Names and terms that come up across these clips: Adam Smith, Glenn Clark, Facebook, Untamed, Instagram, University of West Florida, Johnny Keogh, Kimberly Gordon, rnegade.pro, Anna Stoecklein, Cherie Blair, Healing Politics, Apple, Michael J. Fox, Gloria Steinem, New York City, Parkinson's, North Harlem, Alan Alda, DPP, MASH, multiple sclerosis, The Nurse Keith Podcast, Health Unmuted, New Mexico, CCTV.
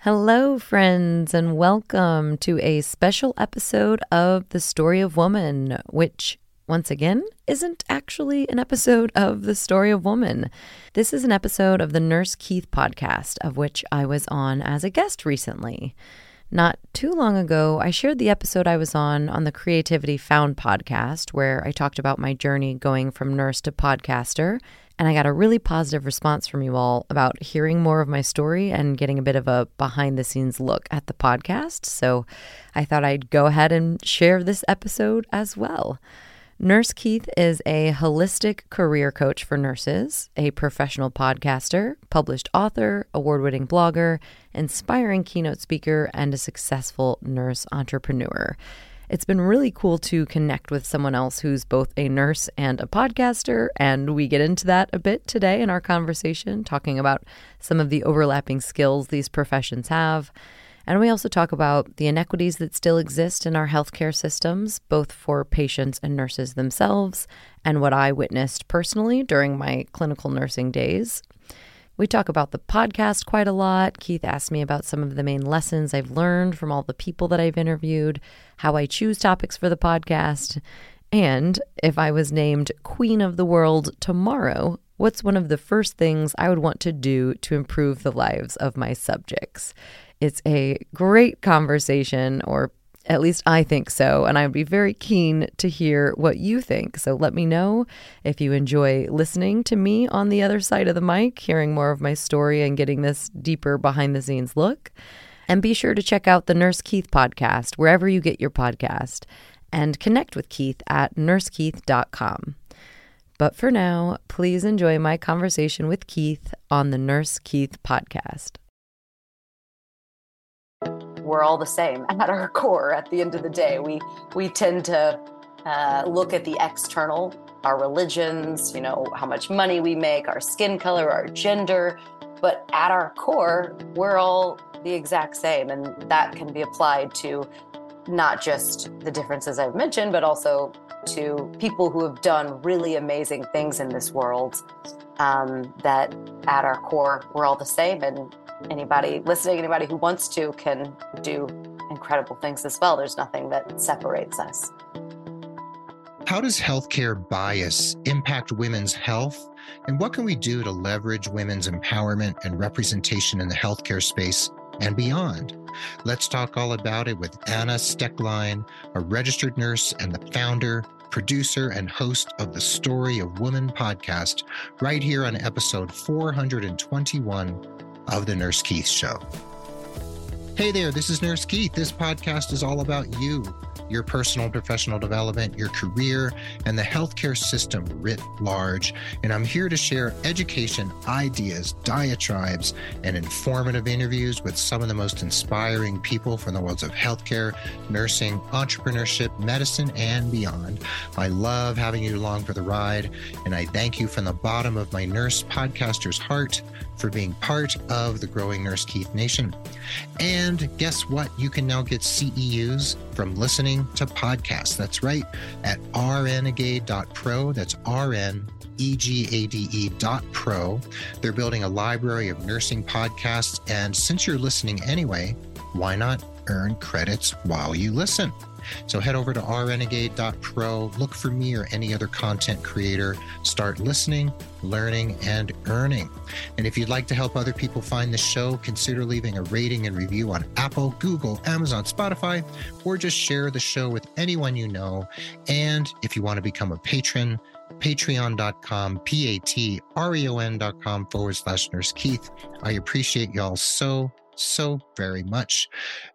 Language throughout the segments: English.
Hello, friends, and welcome to a special episode of The Story of Woman, which, once again, isn't actually an episode of The Story of Woman. This is an episode of the Nurse Keith podcast, of which I was on as a guest recently. Not too long ago, I shared the episode I was on the Creativity Found podcast, where I talked about my journey going from nurse to podcaster, and I got a really positive response from you all about hearing more of my story and getting a bit of a behind-the-scenes look at the podcast, so I thought I'd go ahead and share this episode as well. Nurse Keith is a holistic career coach for nurses, a professional podcaster, published author, award-winning blogger, inspiring keynote speaker, and a successful nurse entrepreneur. It's been really cool to connect with someone else who's both a nurse and a podcaster, and we get into that a bit today in our conversation, talking about some of the overlapping skills these professions have. And we also talk about the inequities that still exist in our healthcare systems, both for patients and nurses themselves, and what I witnessed personally during my clinical nursing days. We talk about the podcast quite a lot. Keith asked me about some of the main lessons I've learned from all the people that I've interviewed, how I choose topics for the podcast, and if I was named Queen of the World tomorrow, what's one of the first things I would want to do to improve the lives of my subjects? It's a great conversation, or at least I think so, and I would be very keen to hear what you think. So let me know if you enjoy listening to me on the other side of the mic, hearing more of my story and getting this deeper behind-the-scenes look. And be sure to check out the Nurse Keith podcast, wherever you get your podcast, and connect with Keith at nursekeith.com. But for now, please enjoy my conversation with Keith on the Nurse Keith podcast. We're all the same at our core. At the end of the day, we tend to look at the external, our religions, you know, how much money we make, our skin color, our gender. But at our core, we're all the exact same. And that can be applied to not just the differences I've mentioned, but also to people who have done really amazing things in this world, that at our core, we're all the same. And anybody listening, anybody who wants to, can do incredible things as well. There's nothing that separates us. How does healthcare bias impact women's health? And what can we do to leverage women's empowerment and representation in the healthcare space and beyond? Let's talk all about it with Anna Stoecklein, a registered nurse and the founder, producer, and host of the Story of Woman podcast, right here on episode 421 of The Nurse Keith Show. Hey there, this is Nurse Keith. This podcast is all about you, your personal and professional development, your career, and the healthcare system writ large. And I'm here to share education, ideas, diatribes, and informative interviews with some of the most inspiring people from the worlds of healthcare, nursing, entrepreneurship, medicine, and beyond. I love having you along for the ride, and I thank you from the bottom of my nurse podcaster's heart for being part of the growing Nurse Keith Nation. And guess what? You can now get CEUs from listening to podcasts. That's right, at rnegade.pro. That's rnegade.pro. They're building a library of nursing podcasts. And since you're listening anyway, why not earn credits while you listen? So head over to rnegade.pro, look for me or any other content creator, start listening, learning, and earning. And if you'd like to help other people find the show, consider leaving a rating and review on Apple, Google, Amazon, Spotify, or just share the show with anyone you know. And if you want to become a patron, patreon.com, patreon.com /Nurse Keith. I appreciate y'all so, so very much.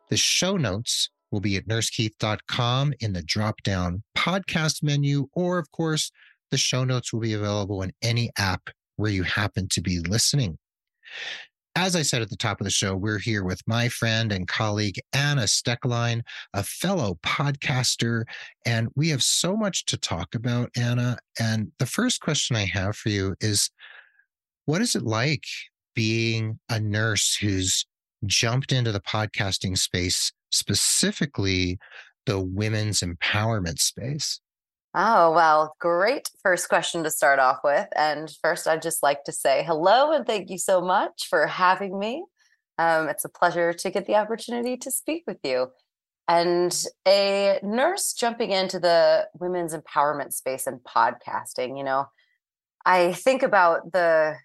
The show notes will be at nursekeith.com in the drop-down podcast menu, or of course, the show notes will be available in any app where you happen to be listening. As I said at the top of the show, we're here with my friend and colleague, Anna Stoecklein, a fellow podcaster, and we have so much to talk about, Anna. And the first question I have for you is, what is it like being a nurse who's jumped into the podcasting space, specifically the women's empowerment space? Oh, well, great first question to start off with. And first, I'd just like to say hello and thank you so much for having me. It's a pleasure to get the opportunity to speak with you. And a nurse jumping into the women's empowerment space and podcasting, you know, I think about the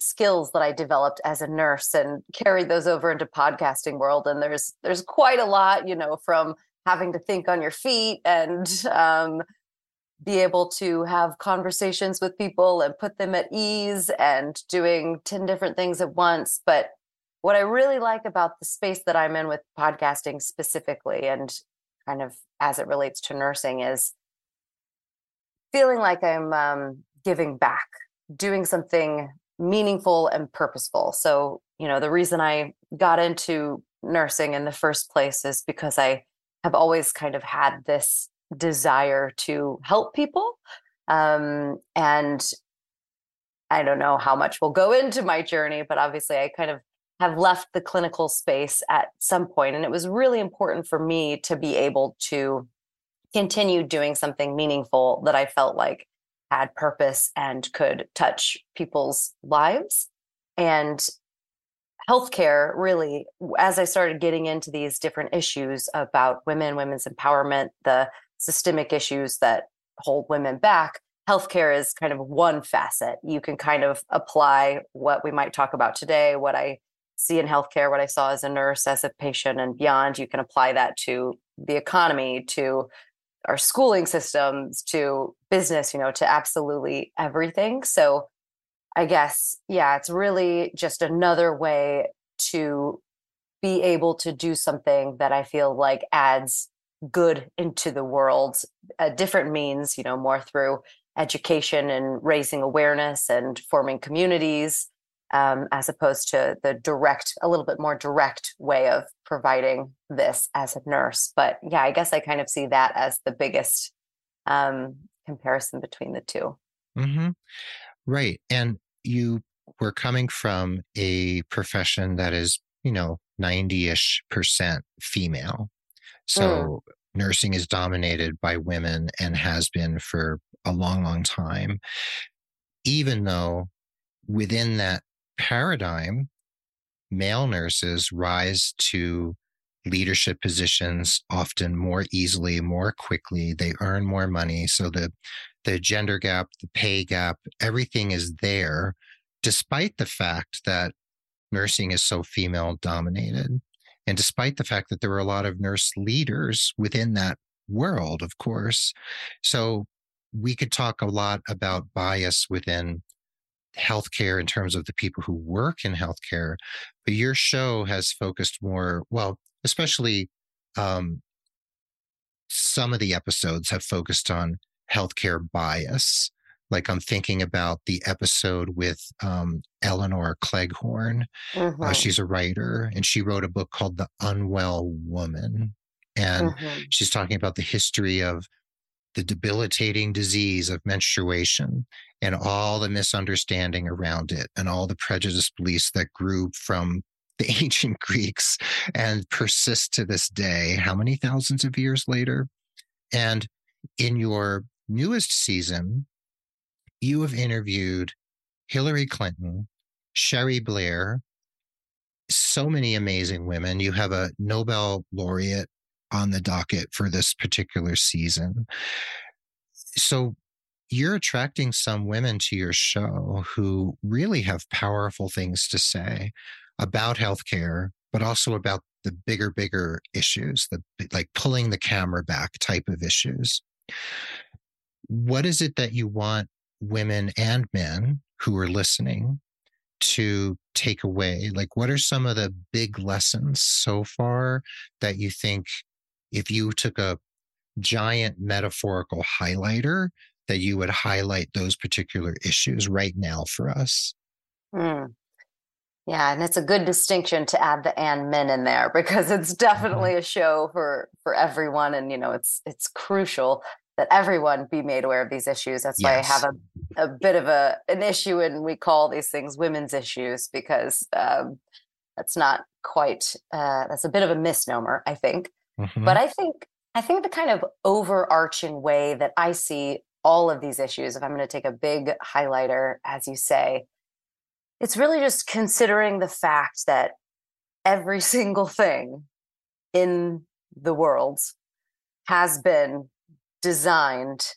skills that I developed as a nurse and carried those over into podcasting world. And there's quite a lot, you know, from having to think on your feet and be able to have conversations with people and put them at ease and doing 10 different things at once. But what I really like about the space that I'm in with podcasting specifically, and kind of as it relates to nursing, is feeling like I'm giving back, doing something meaningful and purposeful. So, you know, the reason I got into nursing in the first place is because I have always kind of had this desire to help people. And I don't know how much will go into my journey, but obviously I kind of have left the clinical space at some point. And it was really important for me to be able to continue doing something meaningful that I felt like had purpose and could touch people's lives. And healthcare, really, as I started getting into these different issues about women, women's empowerment, the systemic issues that hold women back, healthcare is kind of one facet. You can kind of apply what we might talk about today, what I see in healthcare, what I saw as a nurse, as a patient, and beyond. You can apply that to the economy, to our schooling systems, to business, you know, to absolutely everything. So I guess, yeah, it's really just another way to be able to do something that I feel like adds good into the world, a different means, you know, more through education and raising awareness and forming communities, as opposed to the direct, a little bit more direct way of providing this as a nurse. But yeah, I guess I kind of see that as the biggest comparison between the two. Mm-hmm. Right. And you were coming from a profession that is, you know, 90-ish% female. So nursing is dominated by women and has been for a long, long time, even though within that paradigm, male nurses rise to leadership positions often more easily, more quickly. They earn more money. So the gender gap, the pay gap, everything is there, despite the fact that nursing is so female dominated. And despite the fact that there were a lot of nurse leaders within that world, of course. So we could talk a lot about bias within healthcare in terms of the people who work in healthcare, but your show has focused more, well, especially some of the episodes have focused on healthcare bias. Like I'm thinking about the episode with Eleanor Cleghorn. Mm-hmm. She's a writer and she wrote a book called The Unwell Woman. And she's talking about the history of the debilitating disease of menstruation and all the misunderstanding around it and all the prejudice beliefs that grew from the ancient Greeks and persist to this day, how many thousands of years later? And in your newest season, you have interviewed Hillary Clinton, Cherie Blair, so many amazing women. You have a Nobel laureate on the docket for this particular season. So you're attracting some women to your show who really have powerful things to say about healthcare, but also about the bigger issues, the like pulling the camera back type of issues. What is it that you want women and men who are listening to take away? Like, what are some of the big lessons so far that you think, if you took a giant metaphorical highlighter, that you would highlight those particular issues right now for us? Yeah, and it's a good distinction to add the "and men" in there, because it's definitely a show for everyone. And, you know, it's crucial that everyone be made aware of these issues. That's why I have a bit of an issue, and we call these things women's issues, because that's not quite, that's a bit of a misnomer, I think. Mm-hmm. But I think the kind of overarching way that I see all of these issues, if I'm going to take a big highlighter, as you say, it's really just considering the fact that every single thing in the world has been designed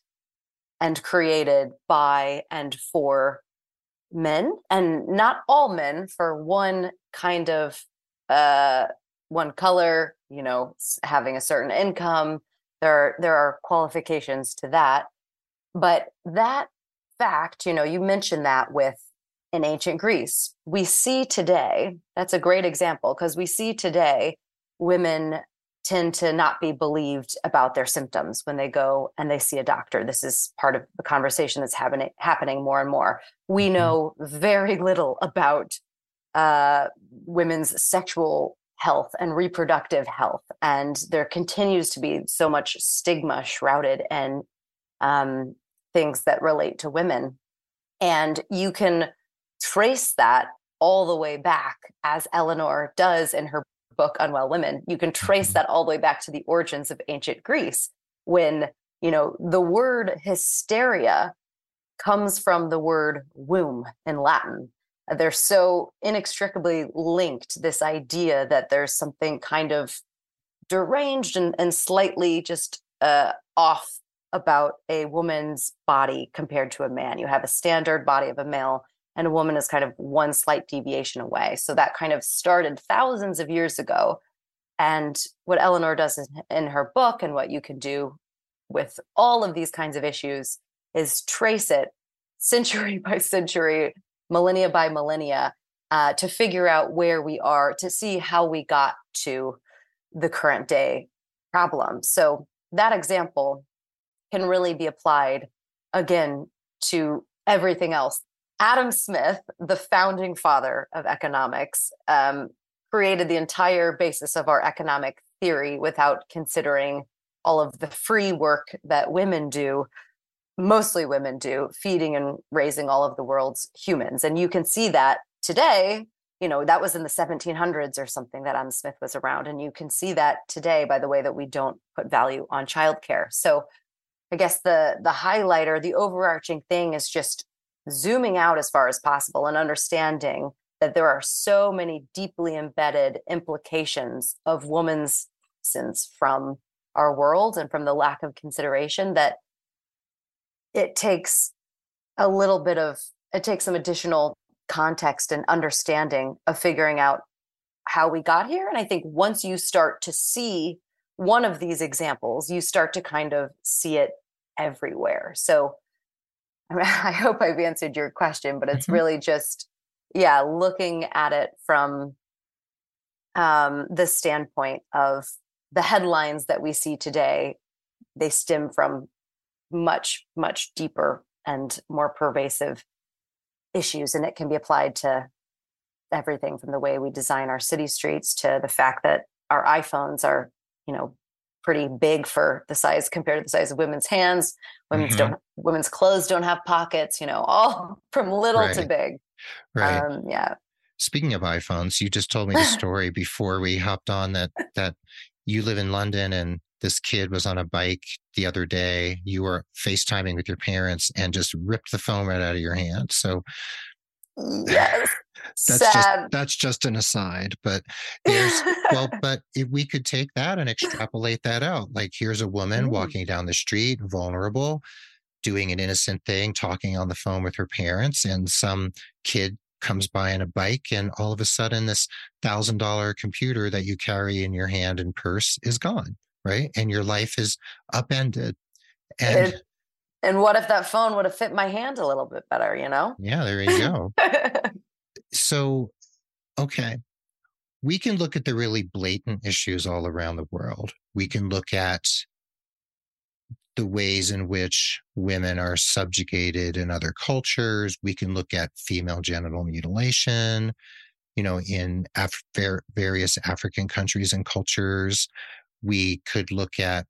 and created by and for men, and not all men, for one kind of, one color, you know, having a certain income. There are qualifications to that. But that fact, you know, you mentioned that with in ancient Greece. We see today, that's a great example, because we see today women tend to not be believed about their symptoms when they go and they see a doctor. This is part of the conversation that's happening more and more. We know very little about women's sexual health and reproductive health, and there continues to be so much stigma shrouded in things that relate to women. And you can trace that all the way back, as Eleanor does in her book, Unwell Women. You can trace that all the way back to the origins of ancient Greece, when, you know, the word hysteria comes from the word womb in Latin. They're so inextricably linked, this idea that there's something kind of deranged and slightly just off about a woman's body compared to a man. You have a standard body of a male, and a woman is kind of one slight deviation away. So that kind of started thousands of years ago. And what Eleanor does in her book, and what you can do with all of these kinds of issues, is trace it century by century, millennia by millennia, to figure out where we are, to see how we got to the current day problem. So that example can really be applied, again, to everything else. Adam Smith, the founding father of economics, created the entire basis of our economic theory without considering all of the free work that women do, mostly women do, feeding and raising all of the world's humans. And you can see that today. You know, that was in the 1700s or something that Adam Smith was around. And you can see that today by the way that we don't put value on childcare. So I guess the highlighter, the overarching thing, is just zooming out as far as possible and understanding that there are so many deeply embedded implications of women's absence from our world and from the lack of consideration, that it takes some additional context and understanding of figuring out how we got here. And I think once you start to see one of these examples, you start to kind of see it everywhere. So I hope I've answered your question, but it's really just, looking at it from the standpoint of the headlines that we see today. They stem from much, much deeper and more pervasive issues, and it can be applied to everything from the way we design our city streets to the fact that our iPhones are, you know, pretty big for the size, compared to the size of women's hands. Women's clothes don't have pockets, you know, all from little to big. Right. Speaking of iPhones, you just told me the story before we hopped on that you live in London, and this kid was on a bike the other day. You were FaceTiming with your parents and just ripped the phone right out of your hand. So Yes. That's just an aside, but there's but if we could take that and extrapolate that out, like here's a woman walking down the street, vulnerable, doing an innocent thing, talking on the phone with her parents, and some kid comes by on a bike, and all of a sudden this $1,000 computer that you carry in your hand and purse is gone, right? And your life is upended. And what if that phone would have fit my hand a little bit better, you know? Yeah, there you go. So, okay, we can look at the really blatant issues all around the world. We can look at the ways in which women are subjugated in other cultures. We can look at female genital mutilation, you know, in various African countries and cultures. We could look at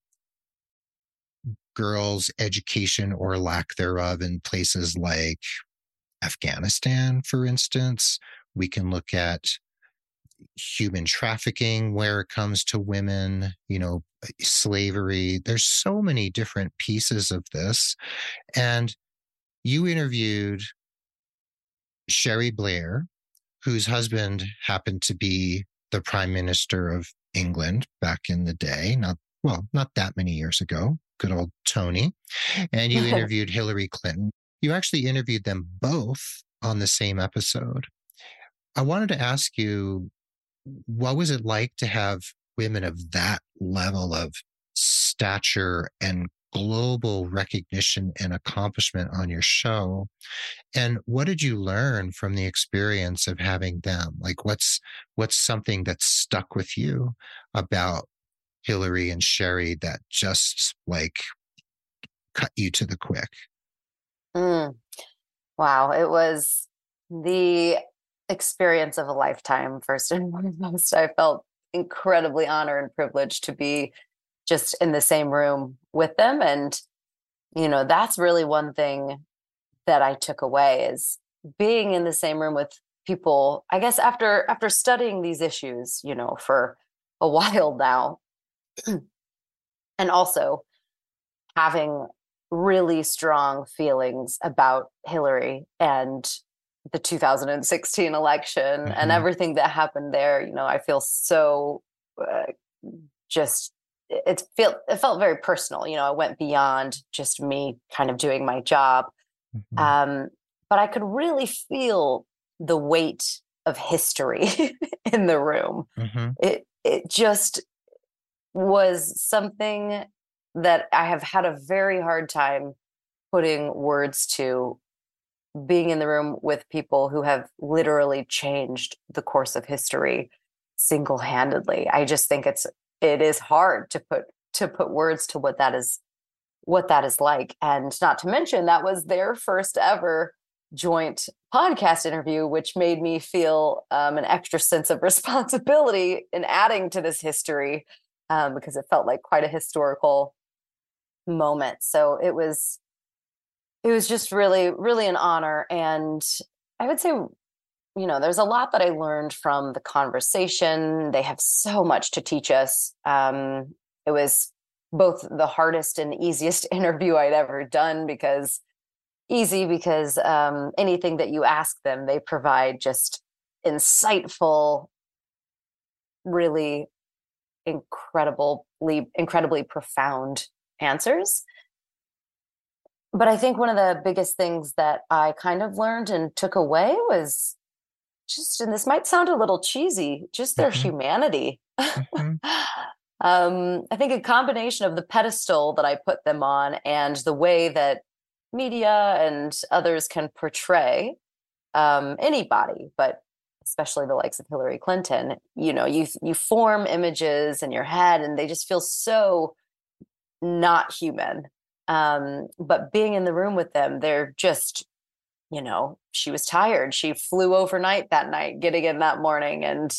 girls' education or lack thereof in places like Afghanistan, for instance. We can look at human trafficking where it comes to women, you know, slavery. There's so many different pieces of this. And you interviewed Cherie Blair, whose husband happened to be the Prime Minister of England back in the day, not that many years ago, good old Tony. And you interviewed Hillary Clinton. You actually interviewed them both on the same episode. I wanted to ask you, what was it like to have women of that level of stature and global recognition and accomplishment on your show? And what did you learn from the experience of having them? Like, what's something that stuck with you about Hillary and Cherie that just like cut you to the quick? Wow. It was the experience of a lifetime, first and foremost. I felt incredibly honored and privileged to be just in the same room with them. And, you know, that's really one thing that I took away, is being in the same room with people, I guess, after studying these issues, you know, for a while now, and also having really strong feelings about Hillary and the 2016 election and everything that happened there. You know, I feel so it felt very personal. You know, I went beyond just me kind of doing my job. But I could really feel the weight of history in the room. It just was something that I have had a very hard time putting words to, being in the room with people who have literally changed the course of history single-handedly. I just think it is hard to put words to what that is like. And not to mention, that was their first ever joint podcast interview, which made me feel an extra sense of responsibility in adding to this history, because it felt like quite a historical moment. So it was just really, really an honor. And I would say, you know, there's a lot that I learned from the conversation. They have so much to teach us. It was both the hardest and easiest interview I'd ever done, because anything that you ask them, they provide just insightful, really incredibly profound answers. But I think one of the biggest things that I kind of learned and took away was just, and this might sound a little cheesy, just their humanity. I think a combination of the pedestal that I put them on and the way that media and others can portray anybody, but especially the likes of Hillary Clinton, you know, you form images in your head and they just feel so not human. But being in the room with them, they're just, you know, she was tired. She flew overnight that night, getting in that morning, and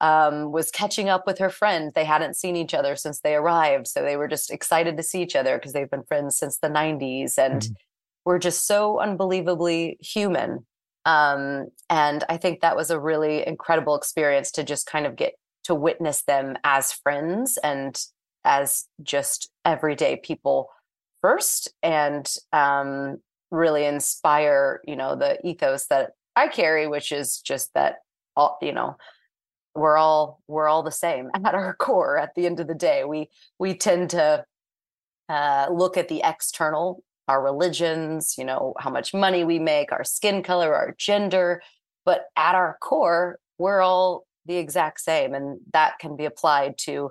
was catching up with her friend. They hadn't seen each other since they arrived. So they were just excited to see each other because they've been friends since the 90s and were just so unbelievably human. And I think that was a really incredible experience to just kind of get to witness them as friends and as just everyday people first, and really inspire, you know, the ethos that I carry, which is just that, all, you know, we're all the same at our core. At the end of the day, we tend to look at the external, our religions, you know, how much money we make, our skin color, our gender, but at our core, we're all the exact same. And that can be applied to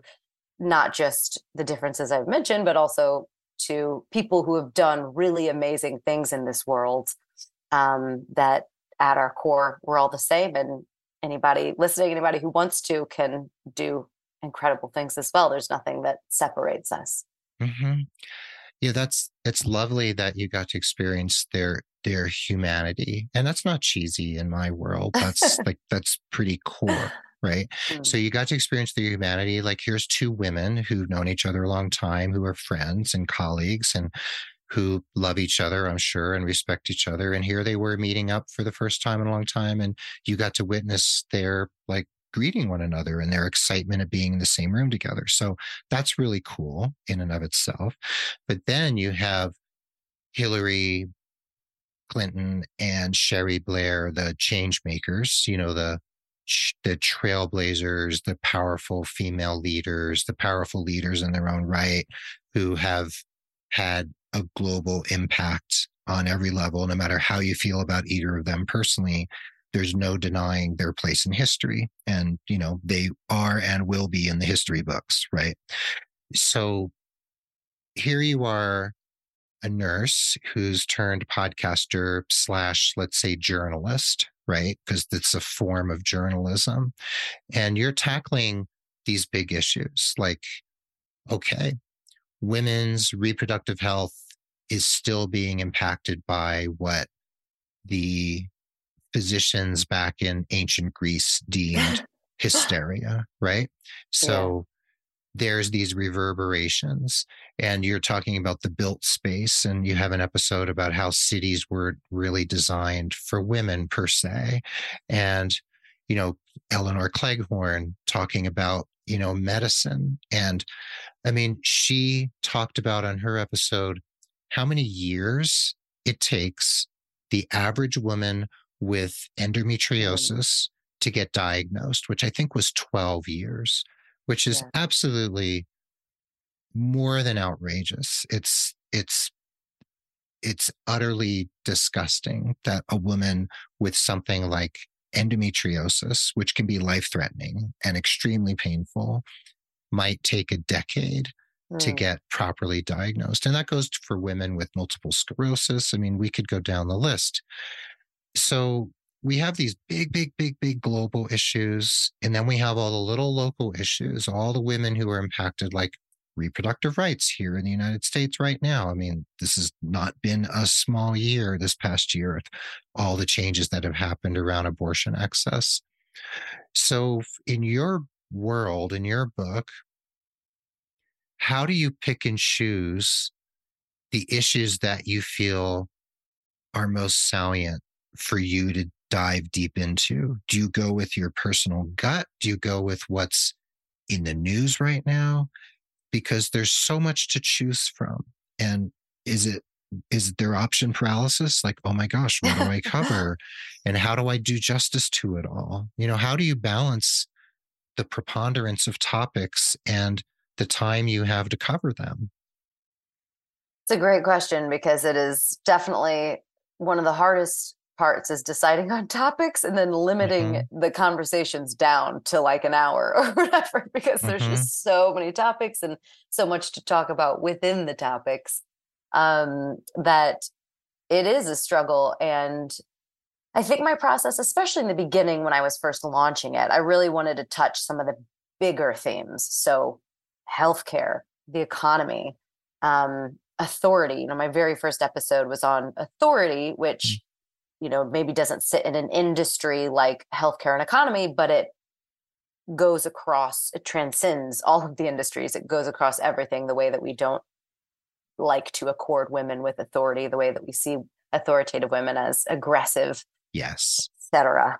not just the differences I've mentioned, but also to people who have done really amazing things in this world, that at our core, we're all the same. And anybody listening, anybody who wants to, can do incredible things as well. There's nothing that separates us. Mm-hmm. Yeah, it's lovely that you got to experience their humanity. And that's not cheesy in my world. That's like, that's pretty core, right? Mm-hmm. So you got to experience their humanity. Like, here's two women who've known each other a long time, who are friends and colleagues and who love each other, I'm sure, and respect each other. And here they were meeting up for the first time in a long time. And you got to witness their, like, greeting one another and their excitement of being in the same room together. So that's really cool in and of itself. But then you have Hillary Clinton and Cherie Blair, the change makers, you know, the trailblazers, the powerful female leaders, the powerful leaders in their own right, who have had a global impact on every level. No matter how you feel about either of them personally, there's no denying their place in history. And, you know, they are and will be in the history books, right? So here you are, a nurse who's turned podcaster / let's say journalist, right? Because it's a form of journalism. And you're tackling these big issues like, okay, women's reproductive health is still being impacted by what the physicians back in ancient Greece deemed hysteria, right? So there's these reverberations, and you're talking about the built space, and you have an episode about how cities weren't really designed for women per se. And, you know, Eleanor Cleghorn talking about, you know, medicine. And I mean, she talked about on her episode how many years it takes the average woman with endometriosis to get diagnosed, which I think was 12 years, which is absolutely more than outrageous. It's utterly disgusting that a woman with something like endometriosis, which can be life-threatening and extremely painful, might take a decade to get properly diagnosed. And that goes for women with multiple sclerosis. I mean, we could go down the list. So we have these big, big, big, big global issues. And then we have all the little local issues, all the women who are impacted, like reproductive rights here in the United States right now. I mean, this has not been a small year this past year, all the changes that have happened around abortion access. So in your world, in your book, how do you pick and choose the issues that you feel are most salient for you to dive deep into? Do you go with your personal gut? Do you go with what's in the news right now? Because there's so much to choose from. And is there option paralysis? Like, oh my gosh, what do I cover? And how do I do justice to it all? You know, how do you balance the preponderance of topics and the time you have to cover them? It's a great question, because it is definitely one of the hardest parts is deciding on topics and then limiting the conversations down to like an hour or whatever, because there's just so many topics and so much to talk about within the topics, that it is a struggle. And I think my process, especially in the beginning, when I was first launching it, I really wanted to touch some of the bigger themes. So healthcare, the economy, authority. You know, my very first episode was on authority, which, you know, maybe doesn't sit in an industry like healthcare and economy, but it goes across, it transcends all of the industries. It goes across everything, the way that we don't like to accord women with authority, the way that we see authoritative women as aggressive, et cetera.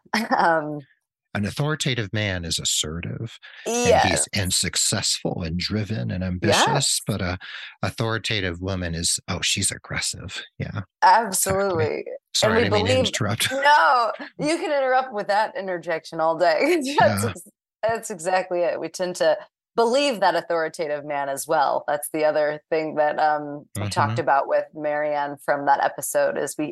An authoritative man is assertive, yes, and successful and driven and ambitious, yes, but an authoritative woman is, oh, she's aggressive. Yeah. Absolutely. Exactly. Sorry, I didn't mean to interrupt. No, you can interrupt with that interjection all day. That's exactly it. We tend to believe that authoritative man as well. That's the other thing that we talked about with Marianne from that episode is we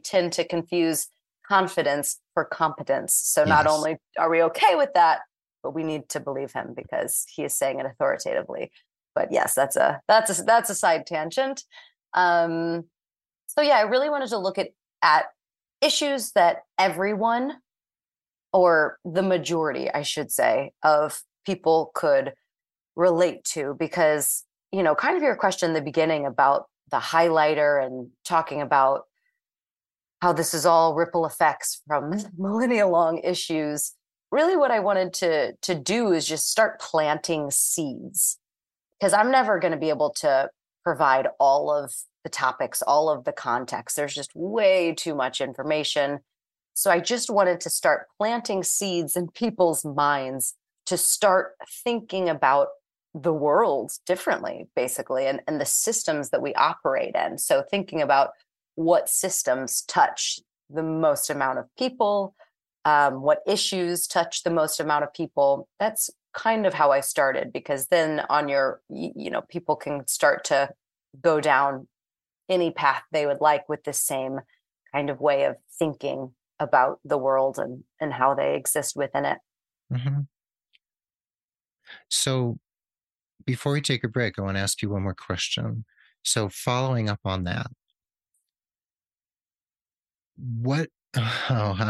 tend to confuse confidence for competence. So not only are we okay with that, but we need to believe him because he is saying it authoritatively. But yes, that's a side tangent. So yeah, I really wanted to look at issues that everyone, or the majority, I should say, of people could relate to, because, you know, kind of your question in the beginning about the highlighter and talking about how this is all ripple effects from millennia long issues. Really what I wanted to do is just start planting seeds, because I'm never going to be able to provide all of the topics, all of the context. There's just way too much information. So I just wanted to start planting seeds in people's minds to start thinking about the world differently, basically, and the systems that we operate in. So thinking about what systems touch the most amount of people, what issues touch the most amount of people. That's kind of how I started, because then on your, you know, people can start to go down any path they would like with the same kind of way of thinking about the world and how they exist within it. Mm-hmm. So before we take a break, I want to ask you one more question. So following up on that, I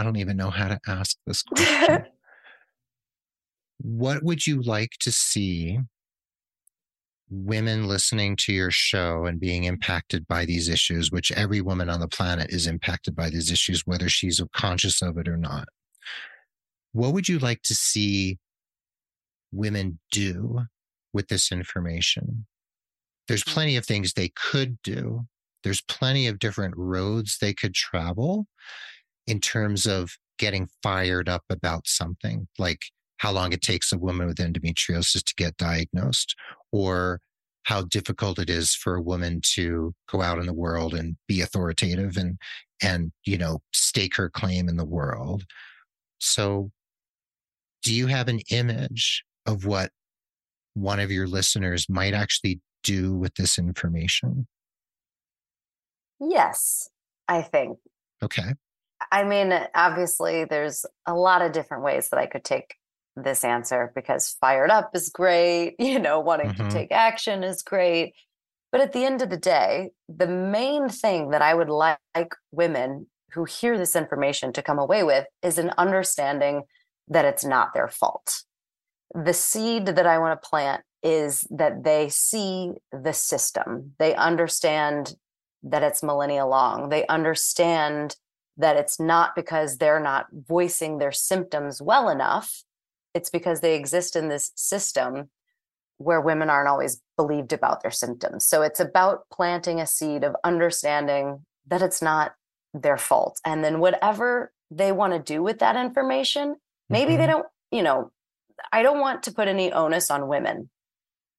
don't even know how to ask this question. What would you like to see women listening to your show and being impacted by these issues, which every woman on the planet is impacted by these issues, whether she's conscious of it or not? What would you like to see women do with this information? There's plenty of things they could do. There's plenty of different roads they could travel in terms of getting fired up about something, like how long it takes a woman with endometriosis to get diagnosed, or how difficult it is for a woman to go out in the world and be authoritative and you know, stake her claim in the world. So do you have an image of what one of your listeners might actually do with this information? Yes, I think. Okay. I mean, obviously, there's a lot of different ways that I could take this answer, because fired up is great, you know, wanting to take action is great. But at the end of the day, the main thing that I would like women who hear this information to come away with is an understanding that it's not their fault. The seed that I want to plant is that they see the system. They understand that it's millennia long. They understand that it's not because they're not voicing their symptoms well enough. It's because they exist in this system where women aren't always believed about their symptoms. So it's about planting a seed of understanding that it's not their fault. And then whatever they want to do with that information, maybe they don't, you know, I don't want to put any onus on women.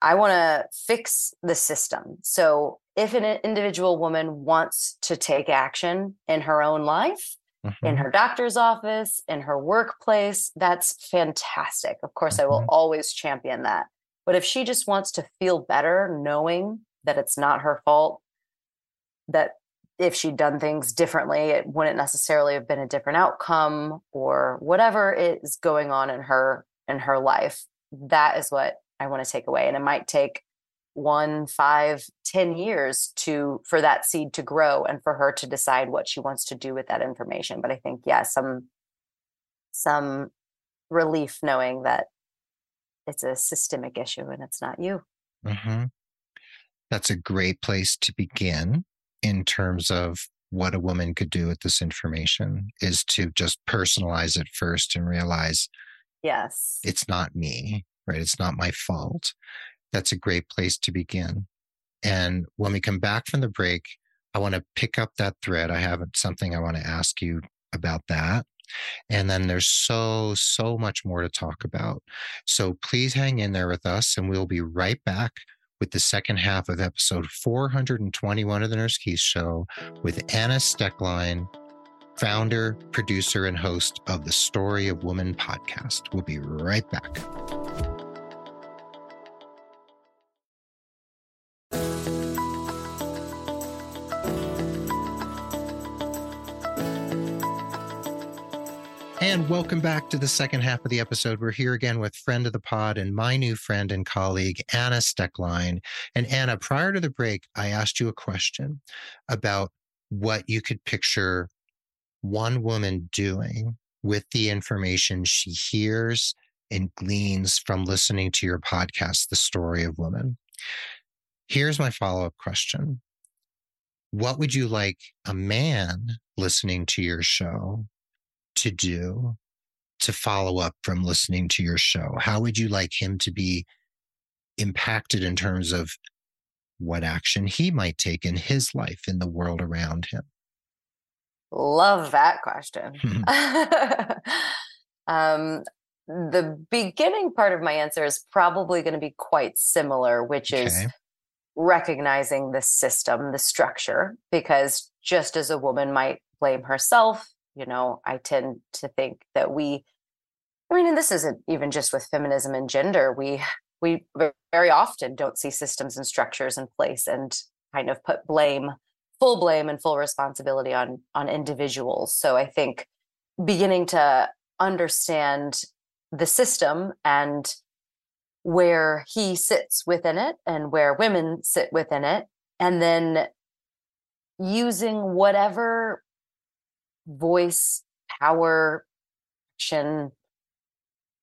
I want to fix the system. So if an individual woman wants to take action in her own life, in her doctor's office, in her workplace, that's fantastic. Of course, I will always champion that. But if she just wants to feel better knowing that it's not her fault, that if she'd done things differently, it wouldn't necessarily have been a different outcome, or whatever is going on in her life, that is what I want to take away. And it might take 1, 5, 10 years for that seed to grow and for her to decide what she wants to do with that information. But I think, yeah, some relief knowing that it's a systemic issue and it's not you. Mm-hmm. That's a great place to begin in terms of what a woman could do with this information, is to just personalize it first and realize, yes, it's not me, right? It's not my fault. That's a great place to begin. And when we come back from the break, I want to pick up that thread. I have something I want to ask you about that. And then there's so much more to talk about. So please hang in there with us, and we'll be right back with the second half of episode 421 of The Nurse Keith Show with Anna Stoecklein, founder, producer, and host of the Story of Woman podcast. We'll be right back. And welcome back to the second half of the episode. We're here again with friend of the pod and my new friend and colleague, Anna Stoecklein. And Anna, prior to the break, I asked you a question about what you could picture one woman doing with the information she hears and gleans from listening to your podcast, The Story of Woman. Here's my follow-up question. What would you like a man listening to your show to do to follow up from listening to your show? How would you like him to be impacted in terms of what action he might take in his life, in the world around him? Love that question. The beginning part of my answer is probably going to be quite similar, which is recognizing the system, the structure, because just as a woman might blame herself, you know, I tend to think that and this isn't even just with feminism and gender, we very often don't see systems and structures in place and kind of put full blame and full responsibility on individuals. So I think beginning to understand the system and where he sits within it and where women sit within it, and then using whatever voice, power, action,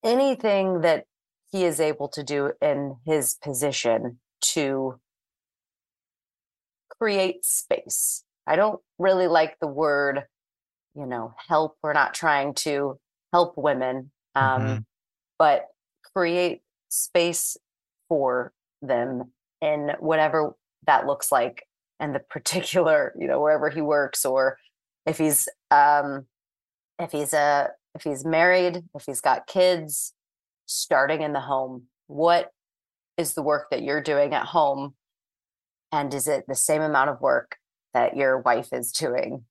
anything that he is able to do in his position to create space. I don't really like the word, help. We're not trying to help women, but create space for them in whatever that looks like, and the particular, wherever he works, or if he's married, if he's got kids, starting in the home. What is the work that you're doing at home? And is it the same amount of work that your wife is doing?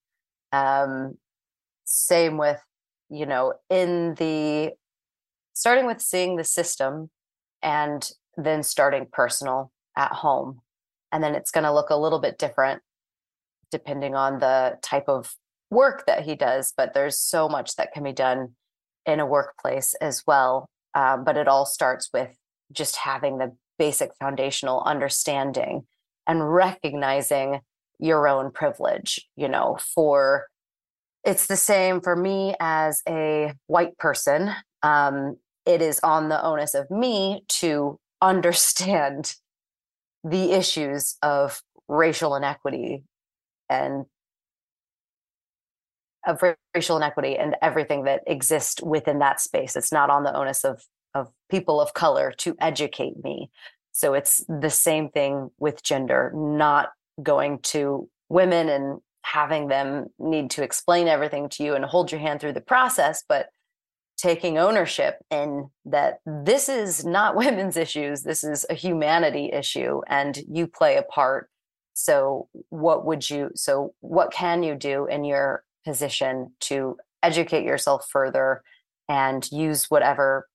Same with, starting with seeing the system and then starting personal at home. And then it's going to look a little bit different depending on the type of work that he does, but there's so much that can be done in a workplace as well. But it all starts with just having the basic foundational understanding and recognizing your own privilege. It's the same for me as a white person. It is on the onus of me to understand the issues of racial inequity and everything that exists within that space. It's not on the onus of people of color to educate me. So it's the same thing with gender, not going to women and having them need to explain everything to you and hold your hand through the process, but taking ownership in that this is not women's issues. This is a humanity issue, and you play a part. So what can you do in your position to educate yourself further and use whatever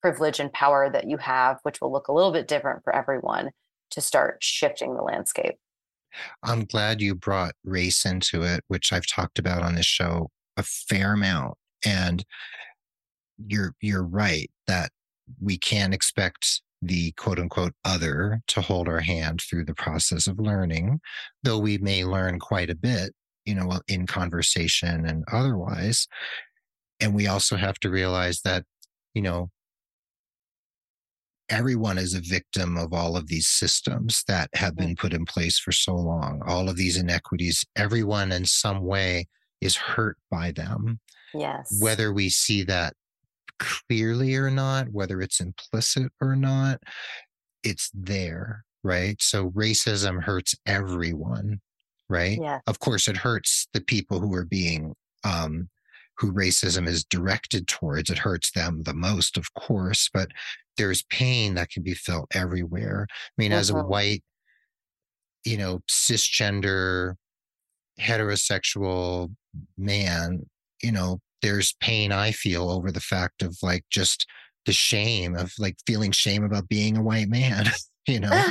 privilege and power that you have, which will look a little bit different for everyone, to start shifting the landscape? I'm glad you brought race into it, which I've talked about on this show a fair amount. And you're right that we can't expect the quote unquote other to hold our hand through the process of learning, though we may learn quite a bit, in conversation and otherwise. And we also have to realize that, everyone is a victim of all of these systems that have been put in place for so long, all of these inequities. Everyone in some way is hurt by them. Yes. Whether we see that clearly or not, whether it's implicit or not, it's there, right? So racism hurts everyone, right? Yeah. Of course, it hurts the people who are being who racism is directed towards. It hurts them the most, of course, but there's pain that can be felt everywhere. I mean, as a white, you know, cisgender, heterosexual man, you know, there's pain I feel over the fact of like just the shame of like feeling shame about being a white man, you know?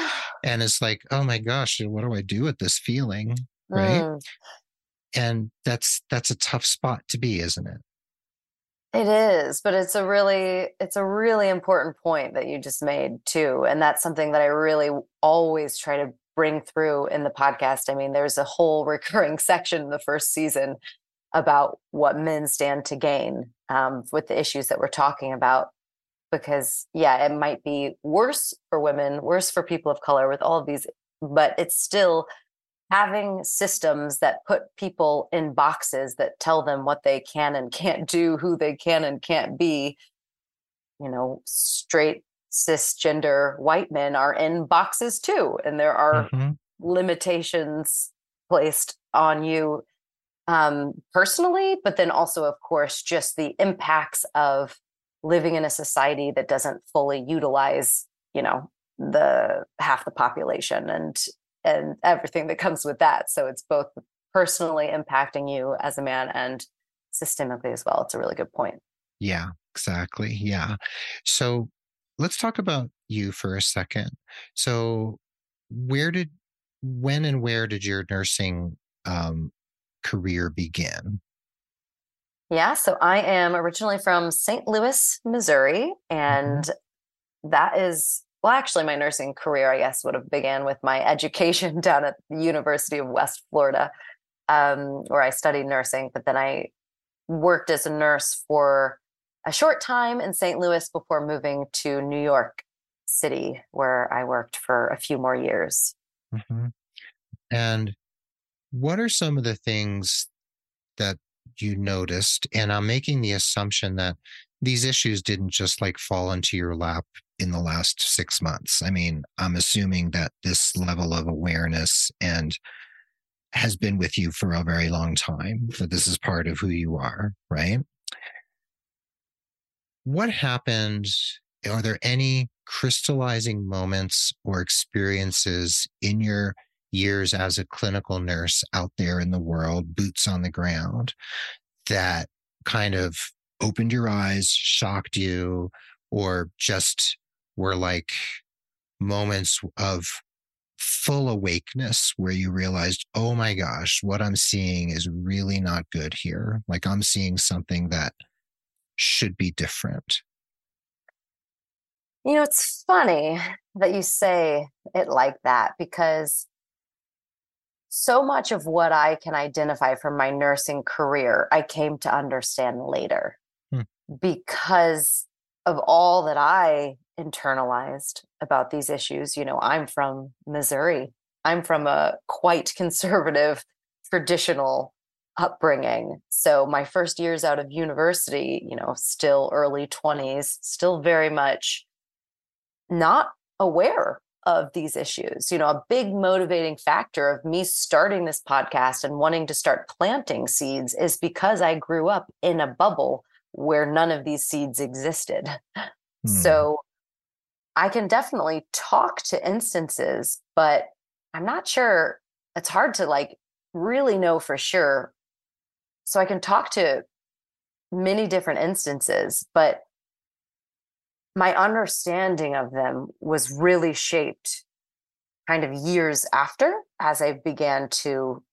And it's like, oh my gosh, what do I do with this feeling? Right. And that's a tough spot to be, isn't it? It is, but it's a really important point that you just made too. And that's something that I really always try to bring through in the podcast. I mean, there's a whole recurring section in the first season about what men stand to gain with the issues that we're talking about. Because yeah, it might be worse for women, worse for people of color with all of these, but it's still having systems that put people in boxes that tell them what they can and can't do, who they can and can't be. You know, straight, cisgender white men are in boxes too. And there are limitations placed on you personally, but then also, of course, just the impacts of living in a society that doesn't fully utilize, you know, the half the population and everything that comes with that. So it's both personally impacting you as a man and systemically as well. It's a really good point. Yeah, exactly. Yeah. So let's talk about you for a second. So when and where did your nursing career begin? Yeah. So I am originally from St. Louis, Missouri, and that is, well, actually my nursing career, I guess, would have began with my education down at the University of West Florida, where I studied nursing, but then I worked as a nurse for a short time in St. Louis before moving to New York City, where I worked for a few more years. And what are some of the things that you noticed? And I'm making the assumption that these issues didn't just like fall into your lap in the last 6 months. I mean, I'm assuming that this level of awareness and has been with you for a very long time, that this is part of who you are, right? What happened? Are there any crystallizing moments or experiences in your years as a clinical nurse out there in the world, boots on the ground, that kind of opened your eyes, shocked you, or just were like moments of full awakeness where you realized, oh my gosh, what I'm seeing is really not good here. Like I'm seeing something that should be different. You know, it's funny that you say it like that, because so much of what I can identify from my nursing career, I came to understand later because of all that I internalized about these issues. You know, I'm from Missouri. I'm from a quite conservative, traditional upbringing. So my first years out of university, you know, still early 20s, still very much not aware of these issues. You know, a big motivating factor of me starting this podcast and wanting to start planting seeds is because I grew up in a bubble where none of these seeds existed. So I can definitely talk to instances, but I'm not sure, it's hard to like really know for sure. So I can talk to many different instances, but my understanding of them was really shaped kind of years after, as I began to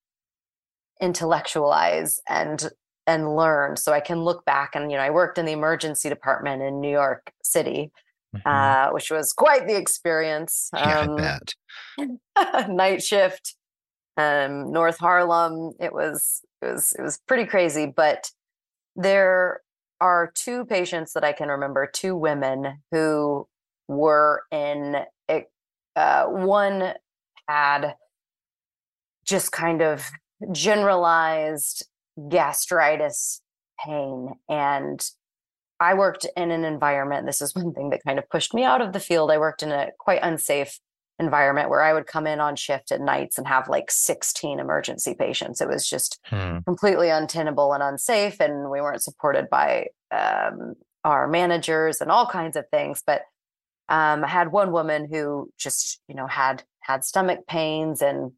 intellectualize and learn. So I can look back and, you know, I worked in the emergency department in New York City, which was quite the experience. Yeah, I bet. Night shift, North Harlem. It was pretty crazy, but there are two patients that I can remember, two women who were in, one had just kind of generalized gastritis pain. And I worked in an environment, this is one thing that kind of pushed me out of the field. I worked in a quite unsafe environment where I would come in on shift at nights and have like 16 emergency patients. It was just completely untenable and unsafe. And we weren't supported by our managers and all kinds of things. But I had one woman who just, you know, had stomach pains. And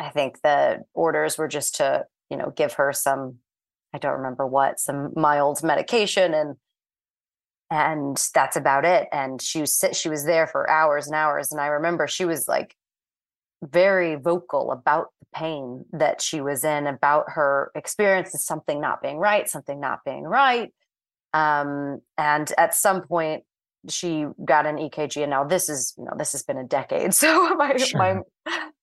I think the orders were just to, you know, give her some, I don't remember what, some mild medication. And that's about it. And she was there for hours and hours. And I remember she was like very vocal about the pain that she was in, about her experiences, something not being right. And at some point she got an EKG, and now this has been a decade. So my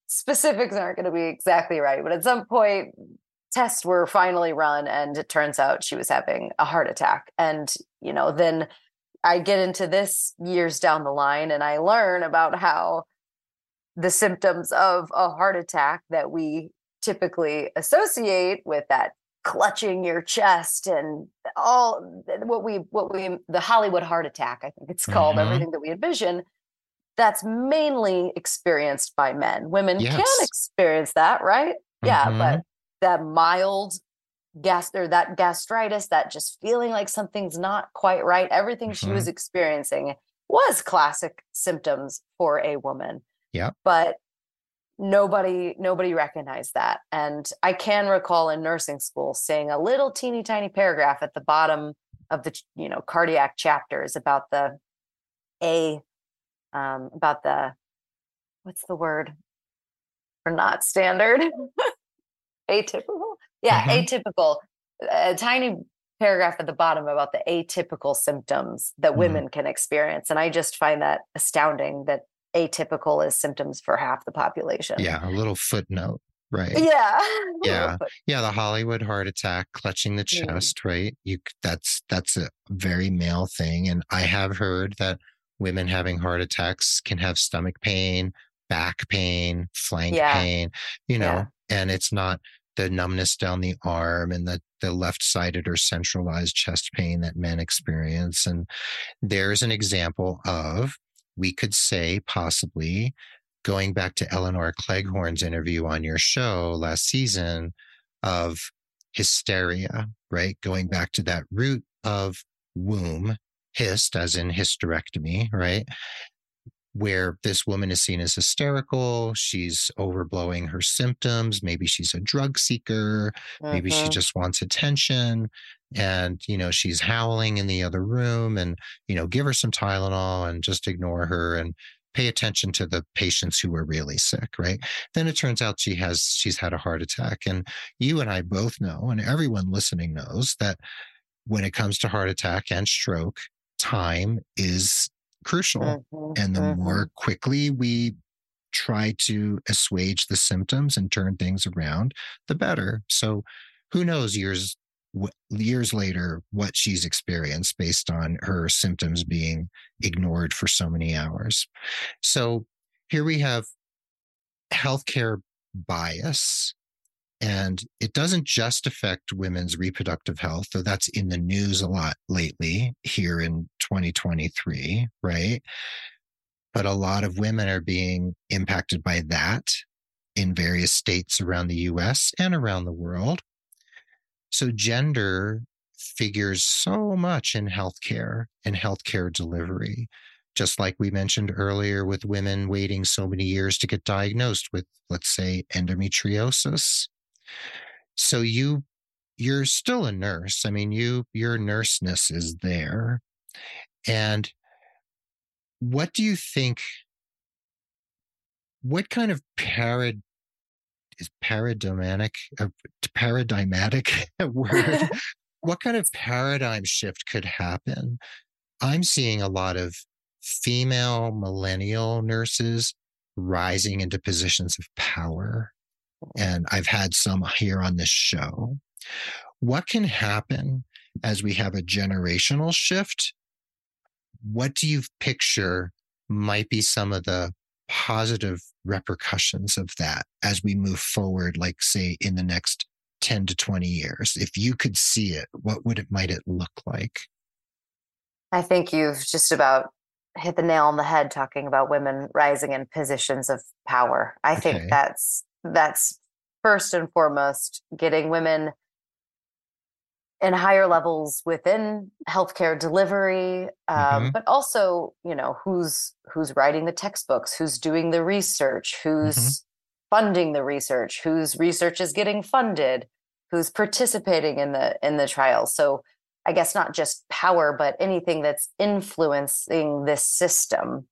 specifics aren't going to be exactly right, but at some point tests were finally run, and it turns out she was having a heart attack. And, you know, then I get into this years down the line, and I learn about how the symptoms of a heart attack that we typically associate with that clutching your chest and all what we the Hollywood heart attack, I think it's called, everything that we envision, that's mainly experienced by men. Women can experience that, right? Yeah, but that mild gastritis, that just feeling like something's not quite right. Everything she was experiencing was classic symptoms for a woman. Yeah. But nobody recognized that. And I can recall in nursing school seeing a little teeny tiny paragraph at the bottom of the, you know, cardiac chapters about the what's the word for not standard? Atypical? Yeah, atypical. A tiny paragraph at the bottom about the atypical symptoms that women can experience. And I just find that astounding that atypical is symptoms for half the population. Yeah, a little footnote, right? Yeah. Yeah. Yeah, the Hollywood heart attack, clutching the chest, right? That's a very male thing. And I have heard that women having heart attacks can have stomach pain, back pain, flank pain, you know. Yeah. And it's not the numbness down the arm and the left-sided or centralized chest pain that men experience. And there's an example of, we could say possibly, going back to Eleanor Cleghorn's interview on your show last season, of hysteria, right? Going back to that root of womb, hyst as in hysterectomy, right? Where this woman is seen as hysterical, she's overblowing her symptoms, maybe she's a drug seeker, maybe she just wants attention, and, you know, she's howling in the other room, and, you know, give her some Tylenol and just ignore her and pay attention to the patients who are really sick, right? Then it turns out she's had a heart attack. And you and I both know, and everyone listening knows, that when it comes to heart attack and stroke, time is crucial. And the more quickly we try to assuage the symptoms and turn things around, the better. So who knows years later what she's experienced based on her symptoms being ignored for so many hours. So here we have healthcare bias. And it doesn't just affect women's reproductive health, though that's in the news a lot lately here in 2023, right? But a lot of women are being impacted by that in various states around the US and around the world. So gender figures so much in healthcare and healthcare delivery. Just like we mentioned earlier with women waiting so many years to get diagnosed with, let's say, endometriosis. So you're still a nurse. I mean, your nurseness is there. And what do you think, what kind of paradigmatic word? What kind of paradigm shift could happen? I'm seeing a lot of female millennial nurses rising into positions of power. And I've had some here on this show. What can happen as we have a generational shift? What do you picture might be some of the positive repercussions of that as we move forward, like, say, in the next 10 to 20 years? If you could see it, what might it look like? I think you've just about hit the nail on the head talking about women rising in positions of power. I think that's first and foremost, getting women in higher levels within healthcare delivery, but also, you know, who's writing the textbooks, who's doing the research, who's funding the research, whose research is getting funded, who's participating in the trial. So I guess not just power, but anything that's influencing this system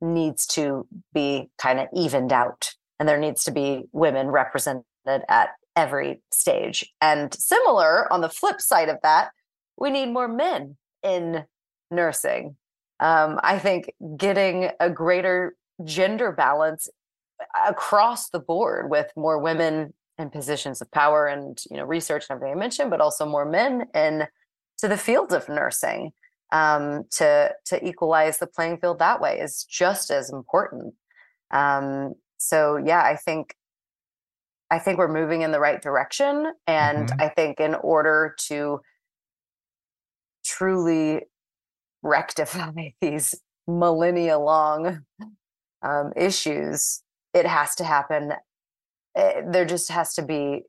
needs to be kind of evened out. And there needs to be women represented at every stage. And similar, on the flip side of that, we need more men in nursing. I think getting a greater gender balance across the board with more women in positions of power and, you know, research and everything I mentioned, but also more men in to the field of nursing, to equalize the playing field that way is just as important. So yeah, I think we're moving in the right direction. And I think in order to truly rectify these millennia-long issues, it has to happen. There just has to be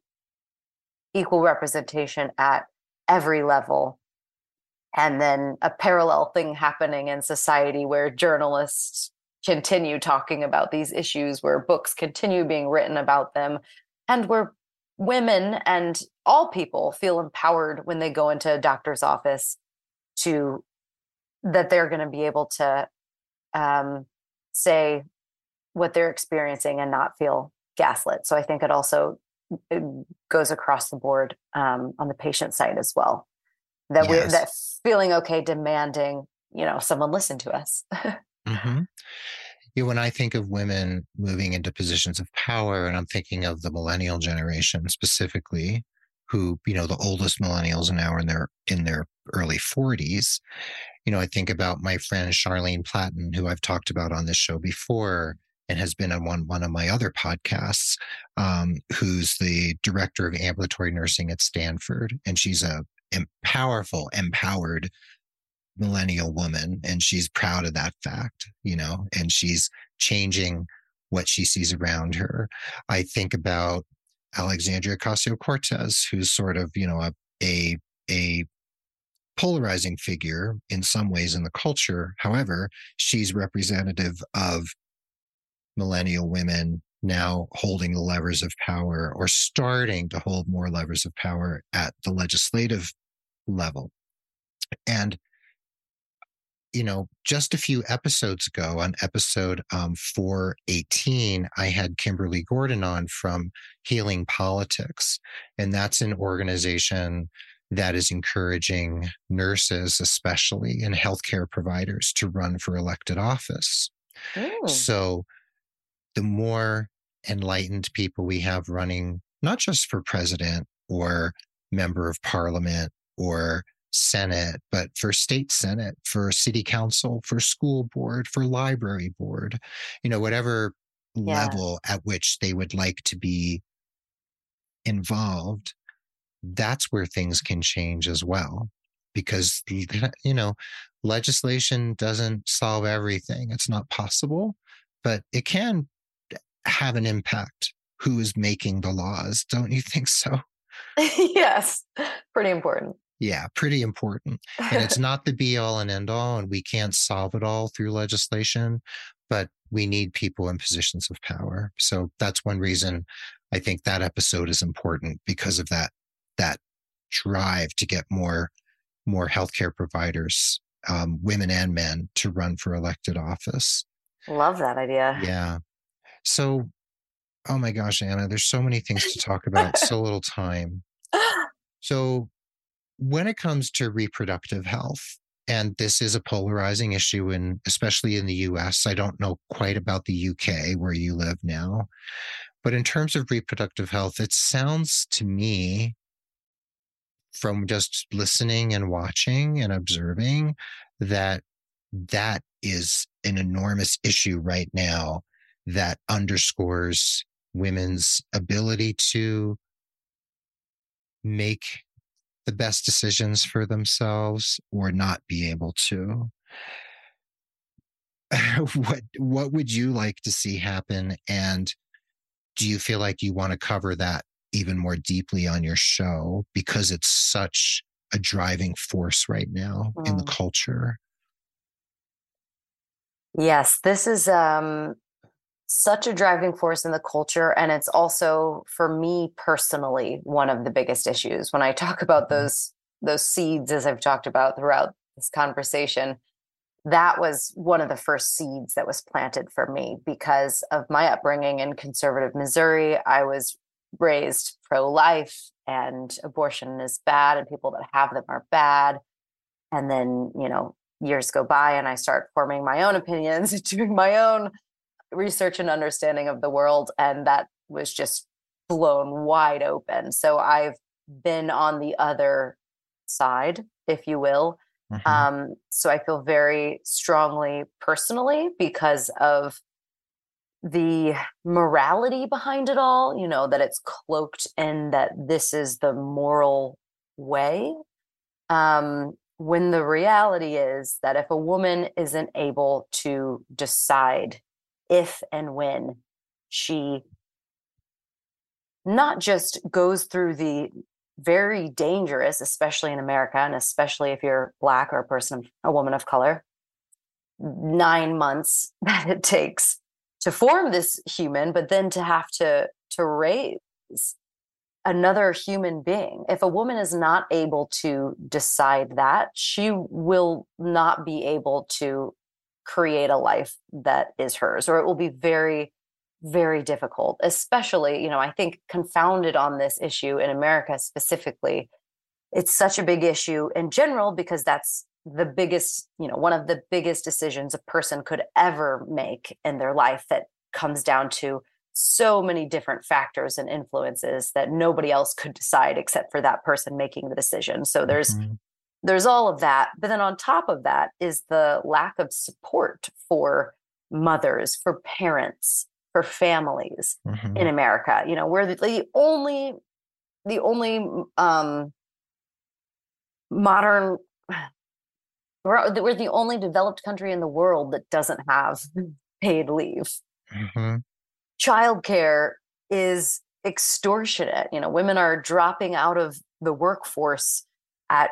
equal representation at every level. And then a parallel thing happening in society where journalists continue talking about these issues, where books continue being written about them, and where women and all people feel empowered when they go into a doctor's office that they're going to be able to say what they're experiencing and not feel gaslit. So I think it also goes across the board on the patient side as well. That yes. that feeling okay, demanding, you know, someone listen to us. Yeah, when I think of women moving into positions of power, and I'm thinking of the millennial generation specifically, who, you know, the oldest millennials now are in their early 40s. You know, I think about my friend Charlene Platten, who I've talked about on this show before, and has been on one of my other podcasts, who's the director of ambulatory nursing at Stanford. And she's a powerful, empowered millennial woman, and she's proud of that fact, you know, and she's changing what she sees around her. I think about Alexandria Ocasio-Cortez, who's sort of, you know, a polarizing figure in some ways in the culture. However, she's representative of millennial women now holding the levers of power, or starting to hold more levers of power at the legislative level. And, you know, just a few episodes ago, on episode 418, I had Kimberly Gordon on from Healing Politics, and that's an organization that is encouraging nurses, especially, and healthcare providers to run for elected office. Ooh. So the more enlightened people we have running, not just for president or member of parliament or Senate, but for state Senate, for city council, for school board, for library board, you know, whatever level at which they would like to be involved, that's where things can change as well. Because, you know, legislation doesn't solve everything. It's not possible, but it can have an impact. Who is making the laws? Don't you think so? Yes, pretty important. Yeah, pretty important. And it's not the be all and end all, and we can't solve it all through legislation, but we need people in positions of power. So that's one reason I think that episode is important, because of that drive to get more healthcare providers, women and men, to run for elected office. Love that idea. Yeah. So, oh my gosh, Anna, there's so many things to talk about, so little time. So when it comes to reproductive health, and this is a polarizing issue, in, especially in the US, I don't know quite about the UK where you live now, but in terms of reproductive health, it sounds to me, from just listening and watching and observing, that is an enormous issue right now that underscores women's ability to make the best decisions for themselves, or not be able to. what would you like to see happen? And do you feel like you want to cover that even more deeply on your show because it's such a driving force right now in the culture? Yes, this is such a driving force in the culture. And it's also, for me personally, one of the biggest issues. When I talk about those seeds, as I've talked about throughout this conversation, that was one of the first seeds that was planted for me because of my upbringing in conservative Missouri. I was raised pro-life and abortion is bad and people that have them are bad. And then, you know, years go by and I start forming my own opinions, doing my own research and understanding of the world. And that was just blown wide open. So I've been on the other side, if you will. So I feel very strongly personally because of the morality behind it all, you know, that it's cloaked in that this is the moral way. When the reality is that if a woman isn't able to decide if and when she not just goes through the very dangerous, especially in America, and especially if you're Black or a woman of color, 9 months that it takes to form this human, but then to have to raise another human being. If a woman is not able to decide that, she will not be able to create a life that is hers, or it will be very, very difficult, especially, you know, I think confounded on this issue in America specifically. It's such a big issue in general because that's the biggest, you know, one of the biggest decisions a person could ever make in their life that comes down to so many different factors and influences that nobody else could decide except for that person making the decision. So there's all of that. But then on top of that is the lack of support for mothers, for parents, for families in America. You know, we're we're the only developed country in the world that doesn't have paid leave. Childcare is extortionate. You know, women are dropping out of the workforce at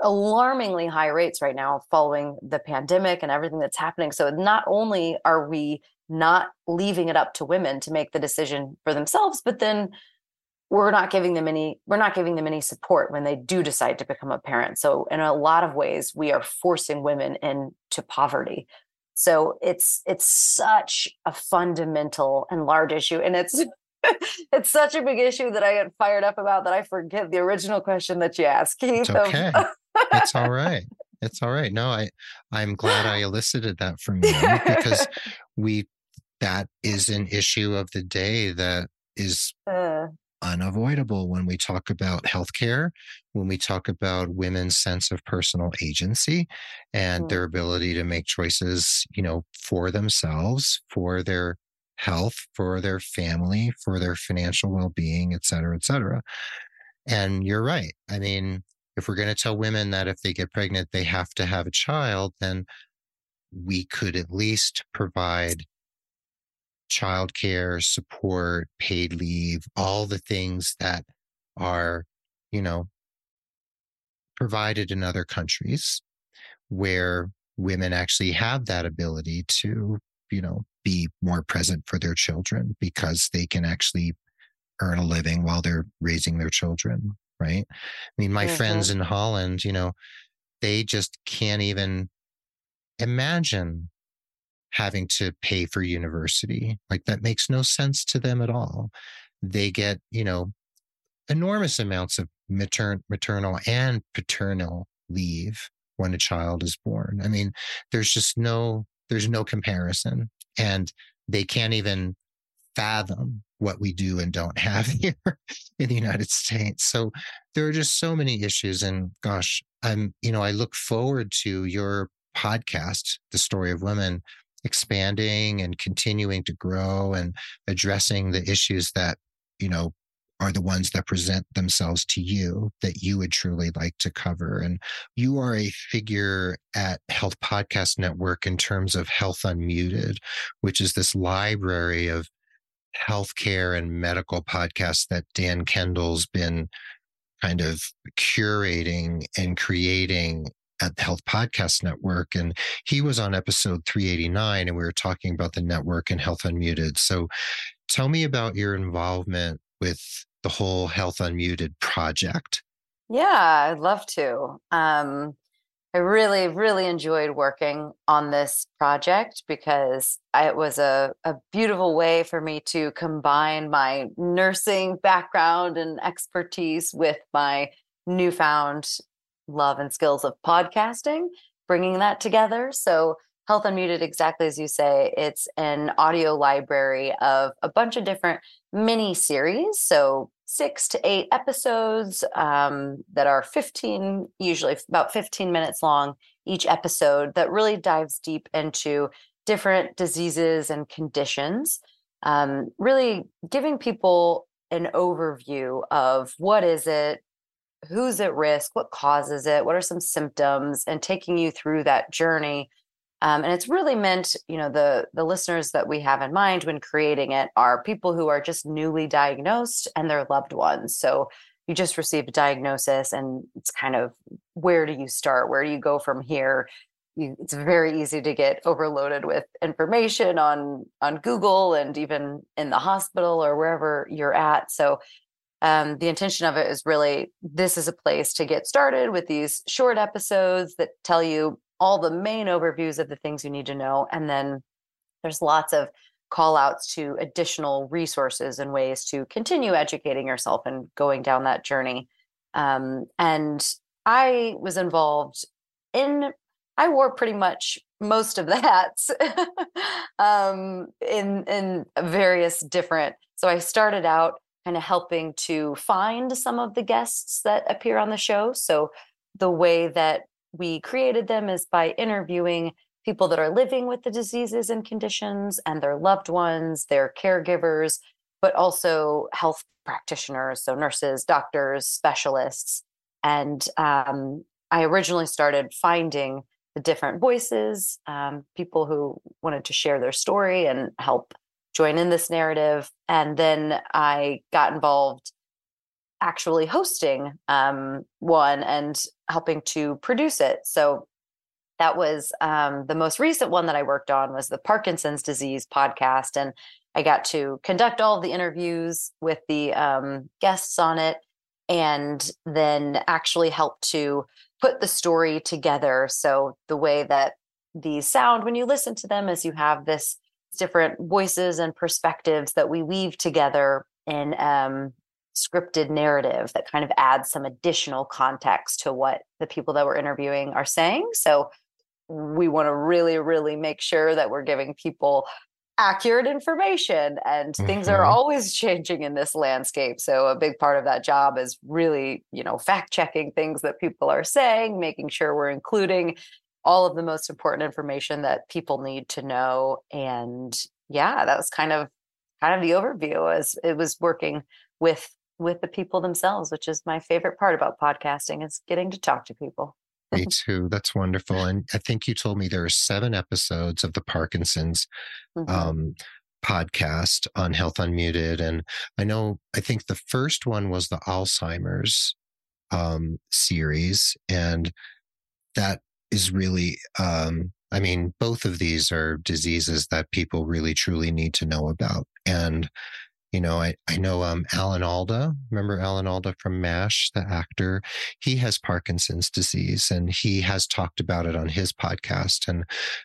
alarmingly high rates right now following the pandemic and everything that's happening. So not only are we not leaving it up to women to make the decision for themselves, but then we're not giving them any support when they do decide to become a parent. So in a lot of ways, we are forcing women into poverty. So it's such a fundamental and large issue. And it's such a big issue that I get fired up about that I forget the original question that you asked, Keith. It's okay. It's all right. It's all right. No, I'm glad I elicited that from you because that is an issue of the day that is unavoidable when we talk about healthcare, when we talk about women's sense of personal agency and their ability to make choices, you know, for themselves, for their health, for their family, for their financial well-being, et cetera, et cetera. And you're right. I mean, if we're going to tell women that if they get pregnant, they have to have a child, then we could at least provide childcare, support, paid leave, all the things that are, you know, provided in other countries where women actually have that ability to, you know, be more present for their children because they can actually earn a living while they're raising their children, right? I mean, my friends in Holland, you know, they just can't even imagine having to pay for university. Like, that makes no sense to them at all. They get, you know, enormous amounts of maternal and paternal leave when a child is born. I mean, there's no comparison, and they can't even fathom what we do and don't have here in the United States. So there are just so many issues, and gosh, I look forward to your podcast, The Story of Women, expanding and continuing to grow and addressing the issues that, you know, are the ones that present themselves to you that you would truly like to cover. And you are a figure at Health Podcast Network in terms of Health Unmuted, which is this library of healthcare and medical podcasts that Dan Kendall's been kind of curating and creating at the Health Podcast Network. And he was on episode 389, and we were talking about the network and Health Unmuted. So tell me about your involvement with the whole Health Unmuted project. Yeah, I'd love to. I really, really enjoyed working on this project because it was a beautiful way for me to combine my nursing background and expertise with my newfound love and skills of podcasting, bringing that together. So Health Unmuted, exactly as you say, it's an audio library of a bunch of different mini series. So 6 to 8 episodes that are 15, usually about 15 minutes long each episode, that really dives deep into different diseases and conditions, really giving people an overview of what is it, who's at risk, what causes it, what are some symptoms, and taking you through that journey. And it's really meant, you know, the listeners that we have in mind when creating it are people who are just newly diagnosed and their loved ones. So you just received a diagnosis and it's kind of, where do you start? Where do you go from here? It's very easy to get overloaded with information on Google and even in the hospital or wherever you're at. So the intention of it is really, this is a place to get started with these short episodes that tell you all the main overviews of the things you need to know. And then there's lots of call outs to additional resources and ways to continue educating yourself and going down that journey. And I was involved in, I wore pretty much most of the hats in various different. So I started out kind of helping to find some of the guests that appear on the show. So the way that we created them is by interviewing people that are living with the diseases and conditions and their loved ones, their caregivers, but also health practitioners, so nurses, doctors, specialists. And I originally started finding the different voices, people who wanted to share their story and help join in this narrative. And then I got involved actually hosting one and helping to produce it. So that was the most recent one that I worked on was the Parkinson's disease podcast. And I got to conduct all the interviews with the guests on it and then actually help to put the story together. So the way that the sound, when you listen to them, is you have this different voices and perspectives that we weave together in scripted narrative that kind of adds some additional context to what the people that we're interviewing are saying. So we want to really, really make sure that we're giving people accurate information, and things are always changing in this landscape. So a big part of that job is really, you know, fact checking things that people are saying, making sure we're including all of the most important information that people need to know. And yeah, that was kind of the overview, as it was working with the people themselves, which is my favorite part about podcasting, is getting to talk to people. Me too. That's wonderful. And I think you told me there are 7 episodes of the Parkinson's podcast on Health Unmuted. And I think the first one was the Alzheimer's series. And that is really, both of these are diseases that people really truly need to know about. And you know, I know Alan Alda, remember Alan Alda from MASH, the actor? He has Parkinson's disease and he has talked about it on his podcast. And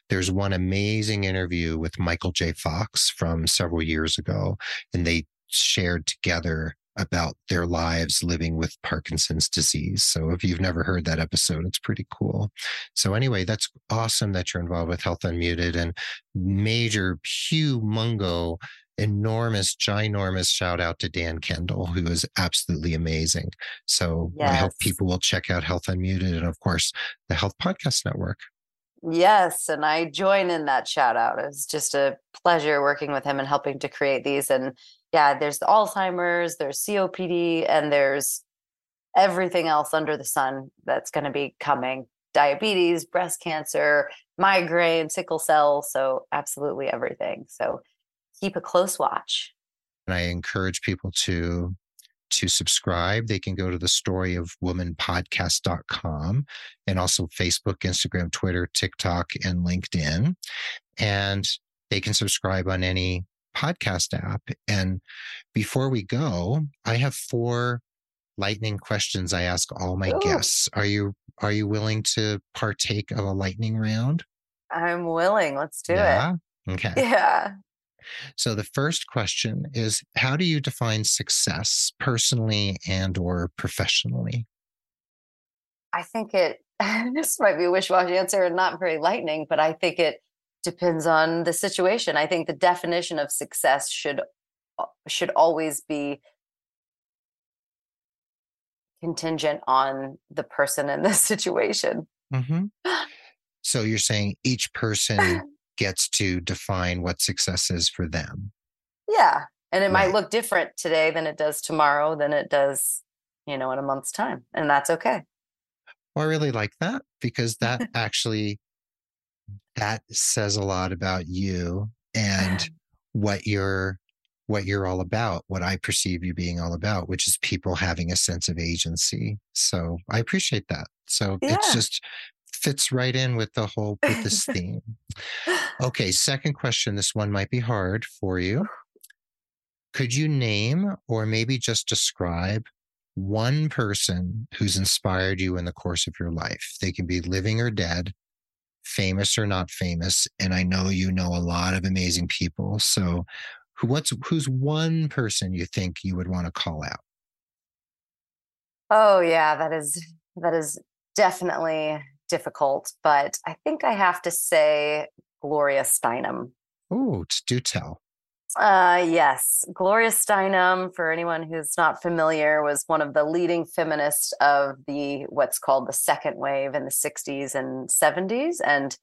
there's one amazing interview with Michael J. Fox from several years ago, and they shared together about their lives living with Parkinson's disease. So if you've never heard that episode, it's pretty cool. So anyway, that's awesome that you're involved with Health Unmuted, and major humongo, enormous, ginormous shout out to Dan Kendall, who is absolutely amazing. So yes. I hope people will check out Health Unmuted and of course the Health Podcast Network. Yes, and I join in that shout out. It's just a pleasure working with him and helping to create these. And yeah, there's the Alzheimer's, there's COPD, and there's everything else under the sun that's going to be coming. Diabetes, breast cancer, migraine, sickle cell. So absolutely everything. So keep a close watch. And I encourage people to subscribe. They can go to the storyofwomanpodcast.com and also Facebook, Instagram, Twitter, TikTok, and LinkedIn. And they can subscribe on any podcast app. And before we go, I have 4 lightning questions I ask all my guests. Are you willing to partake of a lightning round? I'm willing. Let's do it. Okay. Yeah. So the first question is, how do you define success personally and or professionally? I think this might be a wishy-washy answer and not very lightning, but I think it depends on the situation. I think the definition of success should always be contingent on the person in the situation. Mm-hmm. So you're saying each person gets to define what success is for them. Yeah. And it might look different today than it does tomorrow, than it does, in a month's time. And that's okay. Well, I really like that, because that actually, that says a lot about you and what you're all about, what I perceive you being all about, which is people having a sense of agency. So I appreciate that. So It just fits right in with this theme. Okay. Second question. This one might be hard for you. Could you name, or maybe just describe, one person who's inspired you in the course of your life? They can be living or dead, famous or not famous. And I know you know a lot of amazing people. So who's one person you think you would want to call out? Oh yeah, that is definitely difficult, but I think I have to say Gloria Steinem. Ooh, do tell. Yes, Gloria Steinem, for anyone who's not familiar, was one of the leading feminists of what's called the second wave in the 60s and 70s, and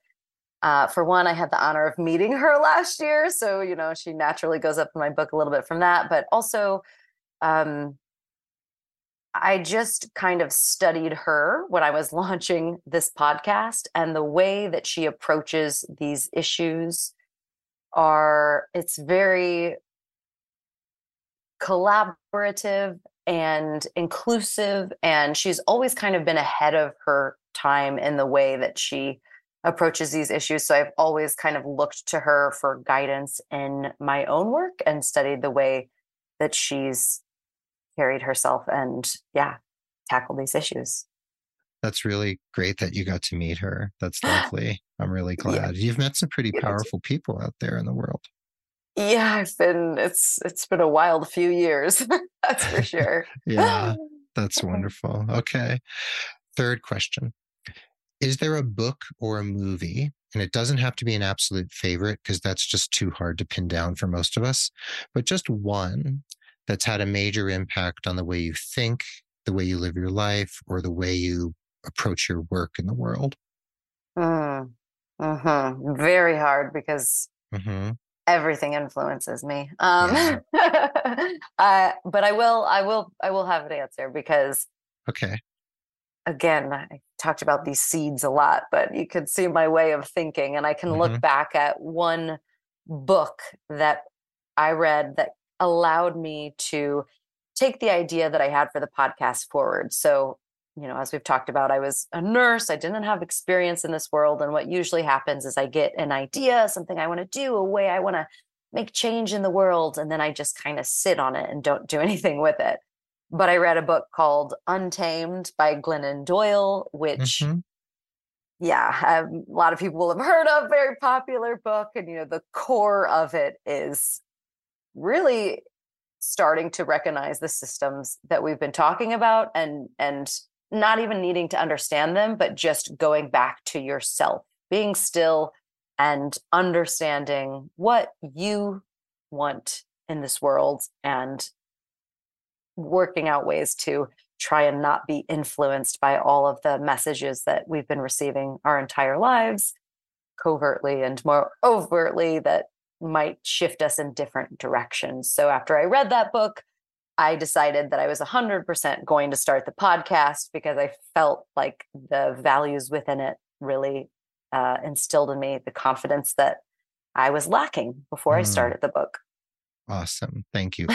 for one, I had the honor of meeting her last year. So, she naturally goes up in my book a little bit from that. But also, I just kind of studied her when I was launching this podcast, and the way that she approaches these issues it's very collaborative and inclusive. And she's always kind of been ahead of her time in the way that she approaches these issues. So I've always kind of looked to her for guidance in my own work and studied the way that she's carried herself and tackled these issues. That's really great that you got to meet her. That's lovely. I'm really glad. You've met some pretty powerful people out there in the world. Yeah, it's been a wild few years. That's for sure. Yeah, that's wonderful. Okay. Third question. Is there a book or a movie, and it doesn't have to be an absolute favorite because that's just too hard to pin down for most of us, but just one that's had a major impact on the way you think, the way you live your life, or the way you approach your work in the world? Mm-hmm. Very hard, because everything influences me. But I will have an answer, because okay. Again, I talked about these seeds a lot, but you could see my way of thinking, and I can look back at one book that I read that allowed me to take the idea that I had for the podcast forward. So, as we've talked about, I was a nurse. I didn't have experience in this world. And what usually happens is I get an idea, something I want to do, a way I want to make change in the world. And then I just kind of sit on it and don't do anything with it. But I read a book called Untamed by Glennon Doyle, which, a lot of people will have heard of, very popular book. And, the core of it is really starting to recognize the systems that we've been talking about and not even needing to understand them, but just going back to yourself, being still and understanding what you want in this world and working out ways to try and not be influenced by all of the messages that we've been receiving our entire lives covertly and more overtly that might shift us in different directions. So after I read that book, I decided that I was 100% going to start the podcast because I felt like the values within it really instilled in me the confidence that I was lacking before I started the book. Awesome. Thank you.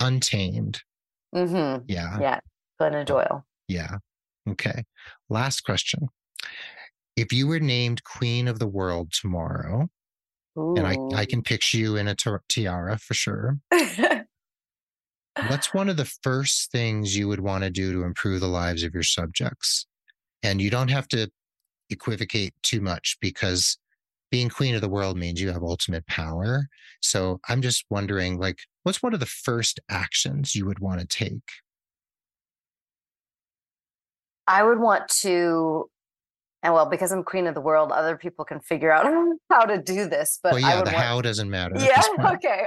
Untamed. Mm-hmm. Yeah. Yeah. Glennon Doyle. Yeah. Okay. Last question. If you were named Queen of the World tomorrow, ooh, and I can picture you in a tiara for sure. What's one of the first things you would want to do to improve the lives of your subjects? And you don't have to equivocate too much because being queen of the world means you have ultimate power. So I'm just wondering, like, what's one of the first actions you would want to take? I would want to, and well, because I'm queen of the world, other people can figure out how to do this. But well, yeah, how doesn't matter. Yeah. Okay.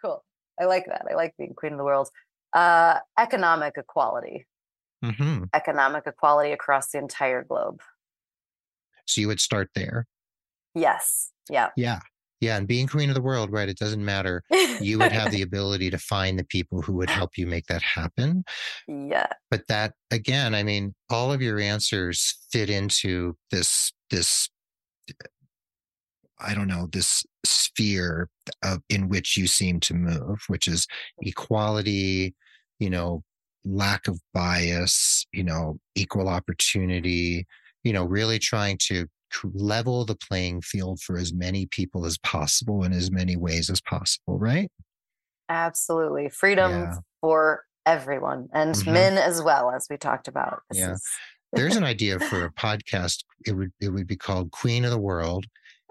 Cool. I like that. I like being queen of the world. Economic equality. Mm-hmm. Economic equality across the entire globe. So you would start there. Yes. Yeah. Yeah. Yeah. And being queen of the world, right? It doesn't matter. You would have the ability to find the people who would help you make that happen. Yeah. But that, again, I mean, all of your answers fit into this, I don't know, this sphere in which you seem to move, which is equality, you know, lack of bias, you know, equal opportunity, you know, really trying to level the playing field for as many people as possible in as many ways as possible, right? Absolutely. Freedom for everyone and men as well, as we talked about. There's an idea for a podcast. It would be called Queen of the World.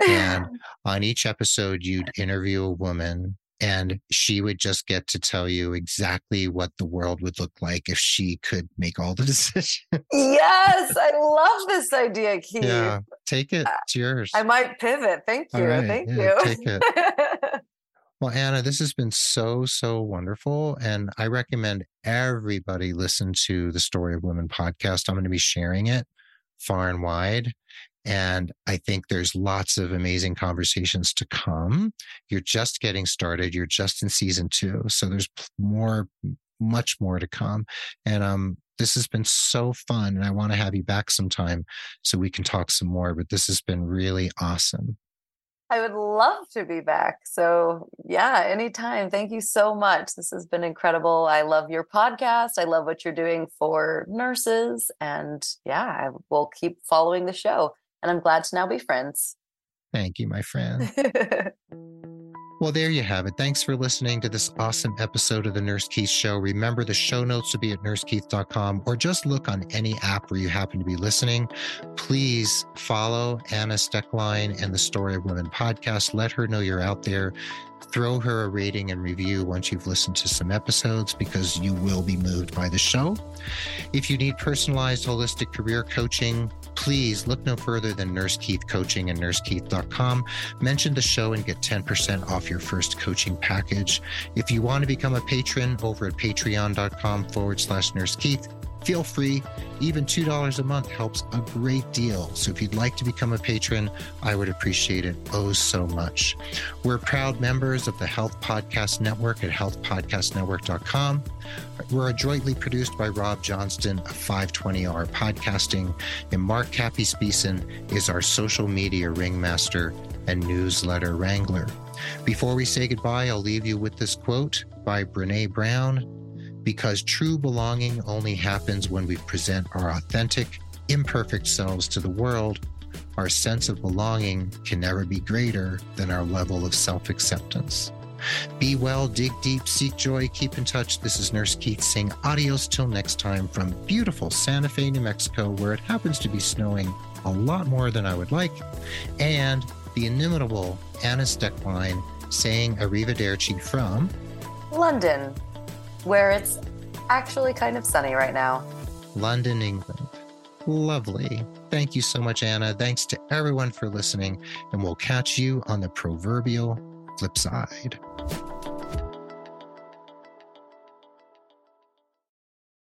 And on each episode, you'd interview a woman and she would just get to tell you exactly what the world would look like if she could make all the decisions. Yes, I love this idea, Keith. Yeah, take it. It's yours. I might pivot. Thank you. Right. Thank you. Take it. Well, Anna, this has been so, so wonderful. And I recommend everybody listen to the Story of Women podcast. I'm going to be sharing it far and wide. And I think there's lots of amazing conversations to come. You're just getting started. You're just in season 2. So there's much more to come. And this has been so fun. And I want to have you back sometime so we can talk some more. But this has been really awesome. I would love to be back. So yeah, anytime. Thank you so much. This has been incredible. I love your podcast. I love what you're doing for nurses. And yeah, I will keep following the show. And I'm glad to now be friends. Thank you, my friend. Well, there you have it. Thanks for listening to this awesome episode of The Nurse Keith Show. Remember, the show notes will be at nursekeith.com or just look on any app where you happen to be listening. Please follow Anna Stoecklein and the Story of Women podcast. Let her know you're out there. Throw her a rating and review once you've listened to some episodes because you will be moved by the show. If you need personalized holistic career coaching, please look no further than Nurse Keith Coaching and nursekeith.com. Mention the show and get 10% off your first coaching package. If you want to become a patron over at patreon.com/Nurse Keith, feel free. Even $2 a month helps a great deal. So if you'd like to become a patron, I would appreciate it so much. We're proud members of the Health Podcast Network at healthpodcastnetwork.com. We're adroitly produced by Rob Johnston of 520R Podcasting, and Mark Cappy-Speeson is our social media ringmaster and newsletter wrangler. Before we say goodbye, I'll leave you with this quote by Brene Brown. Because true belonging only happens when we present our authentic, imperfect selves to the world, our sense of belonging can never be greater than our level of self-acceptance. Be well, dig deep, seek joy, keep in touch. This is Nurse Keith saying adios till next time from beautiful Santa Fe, New Mexico, where it happens to be snowing a lot more than I would like, and the inimitable Anna Stoecklein saying arrivederci from London, where it's actually kind of sunny right now. London, England. Lovely. Thank you so much, Anna. Thanks to everyone for listening, and we'll catch you on the proverbial flip side.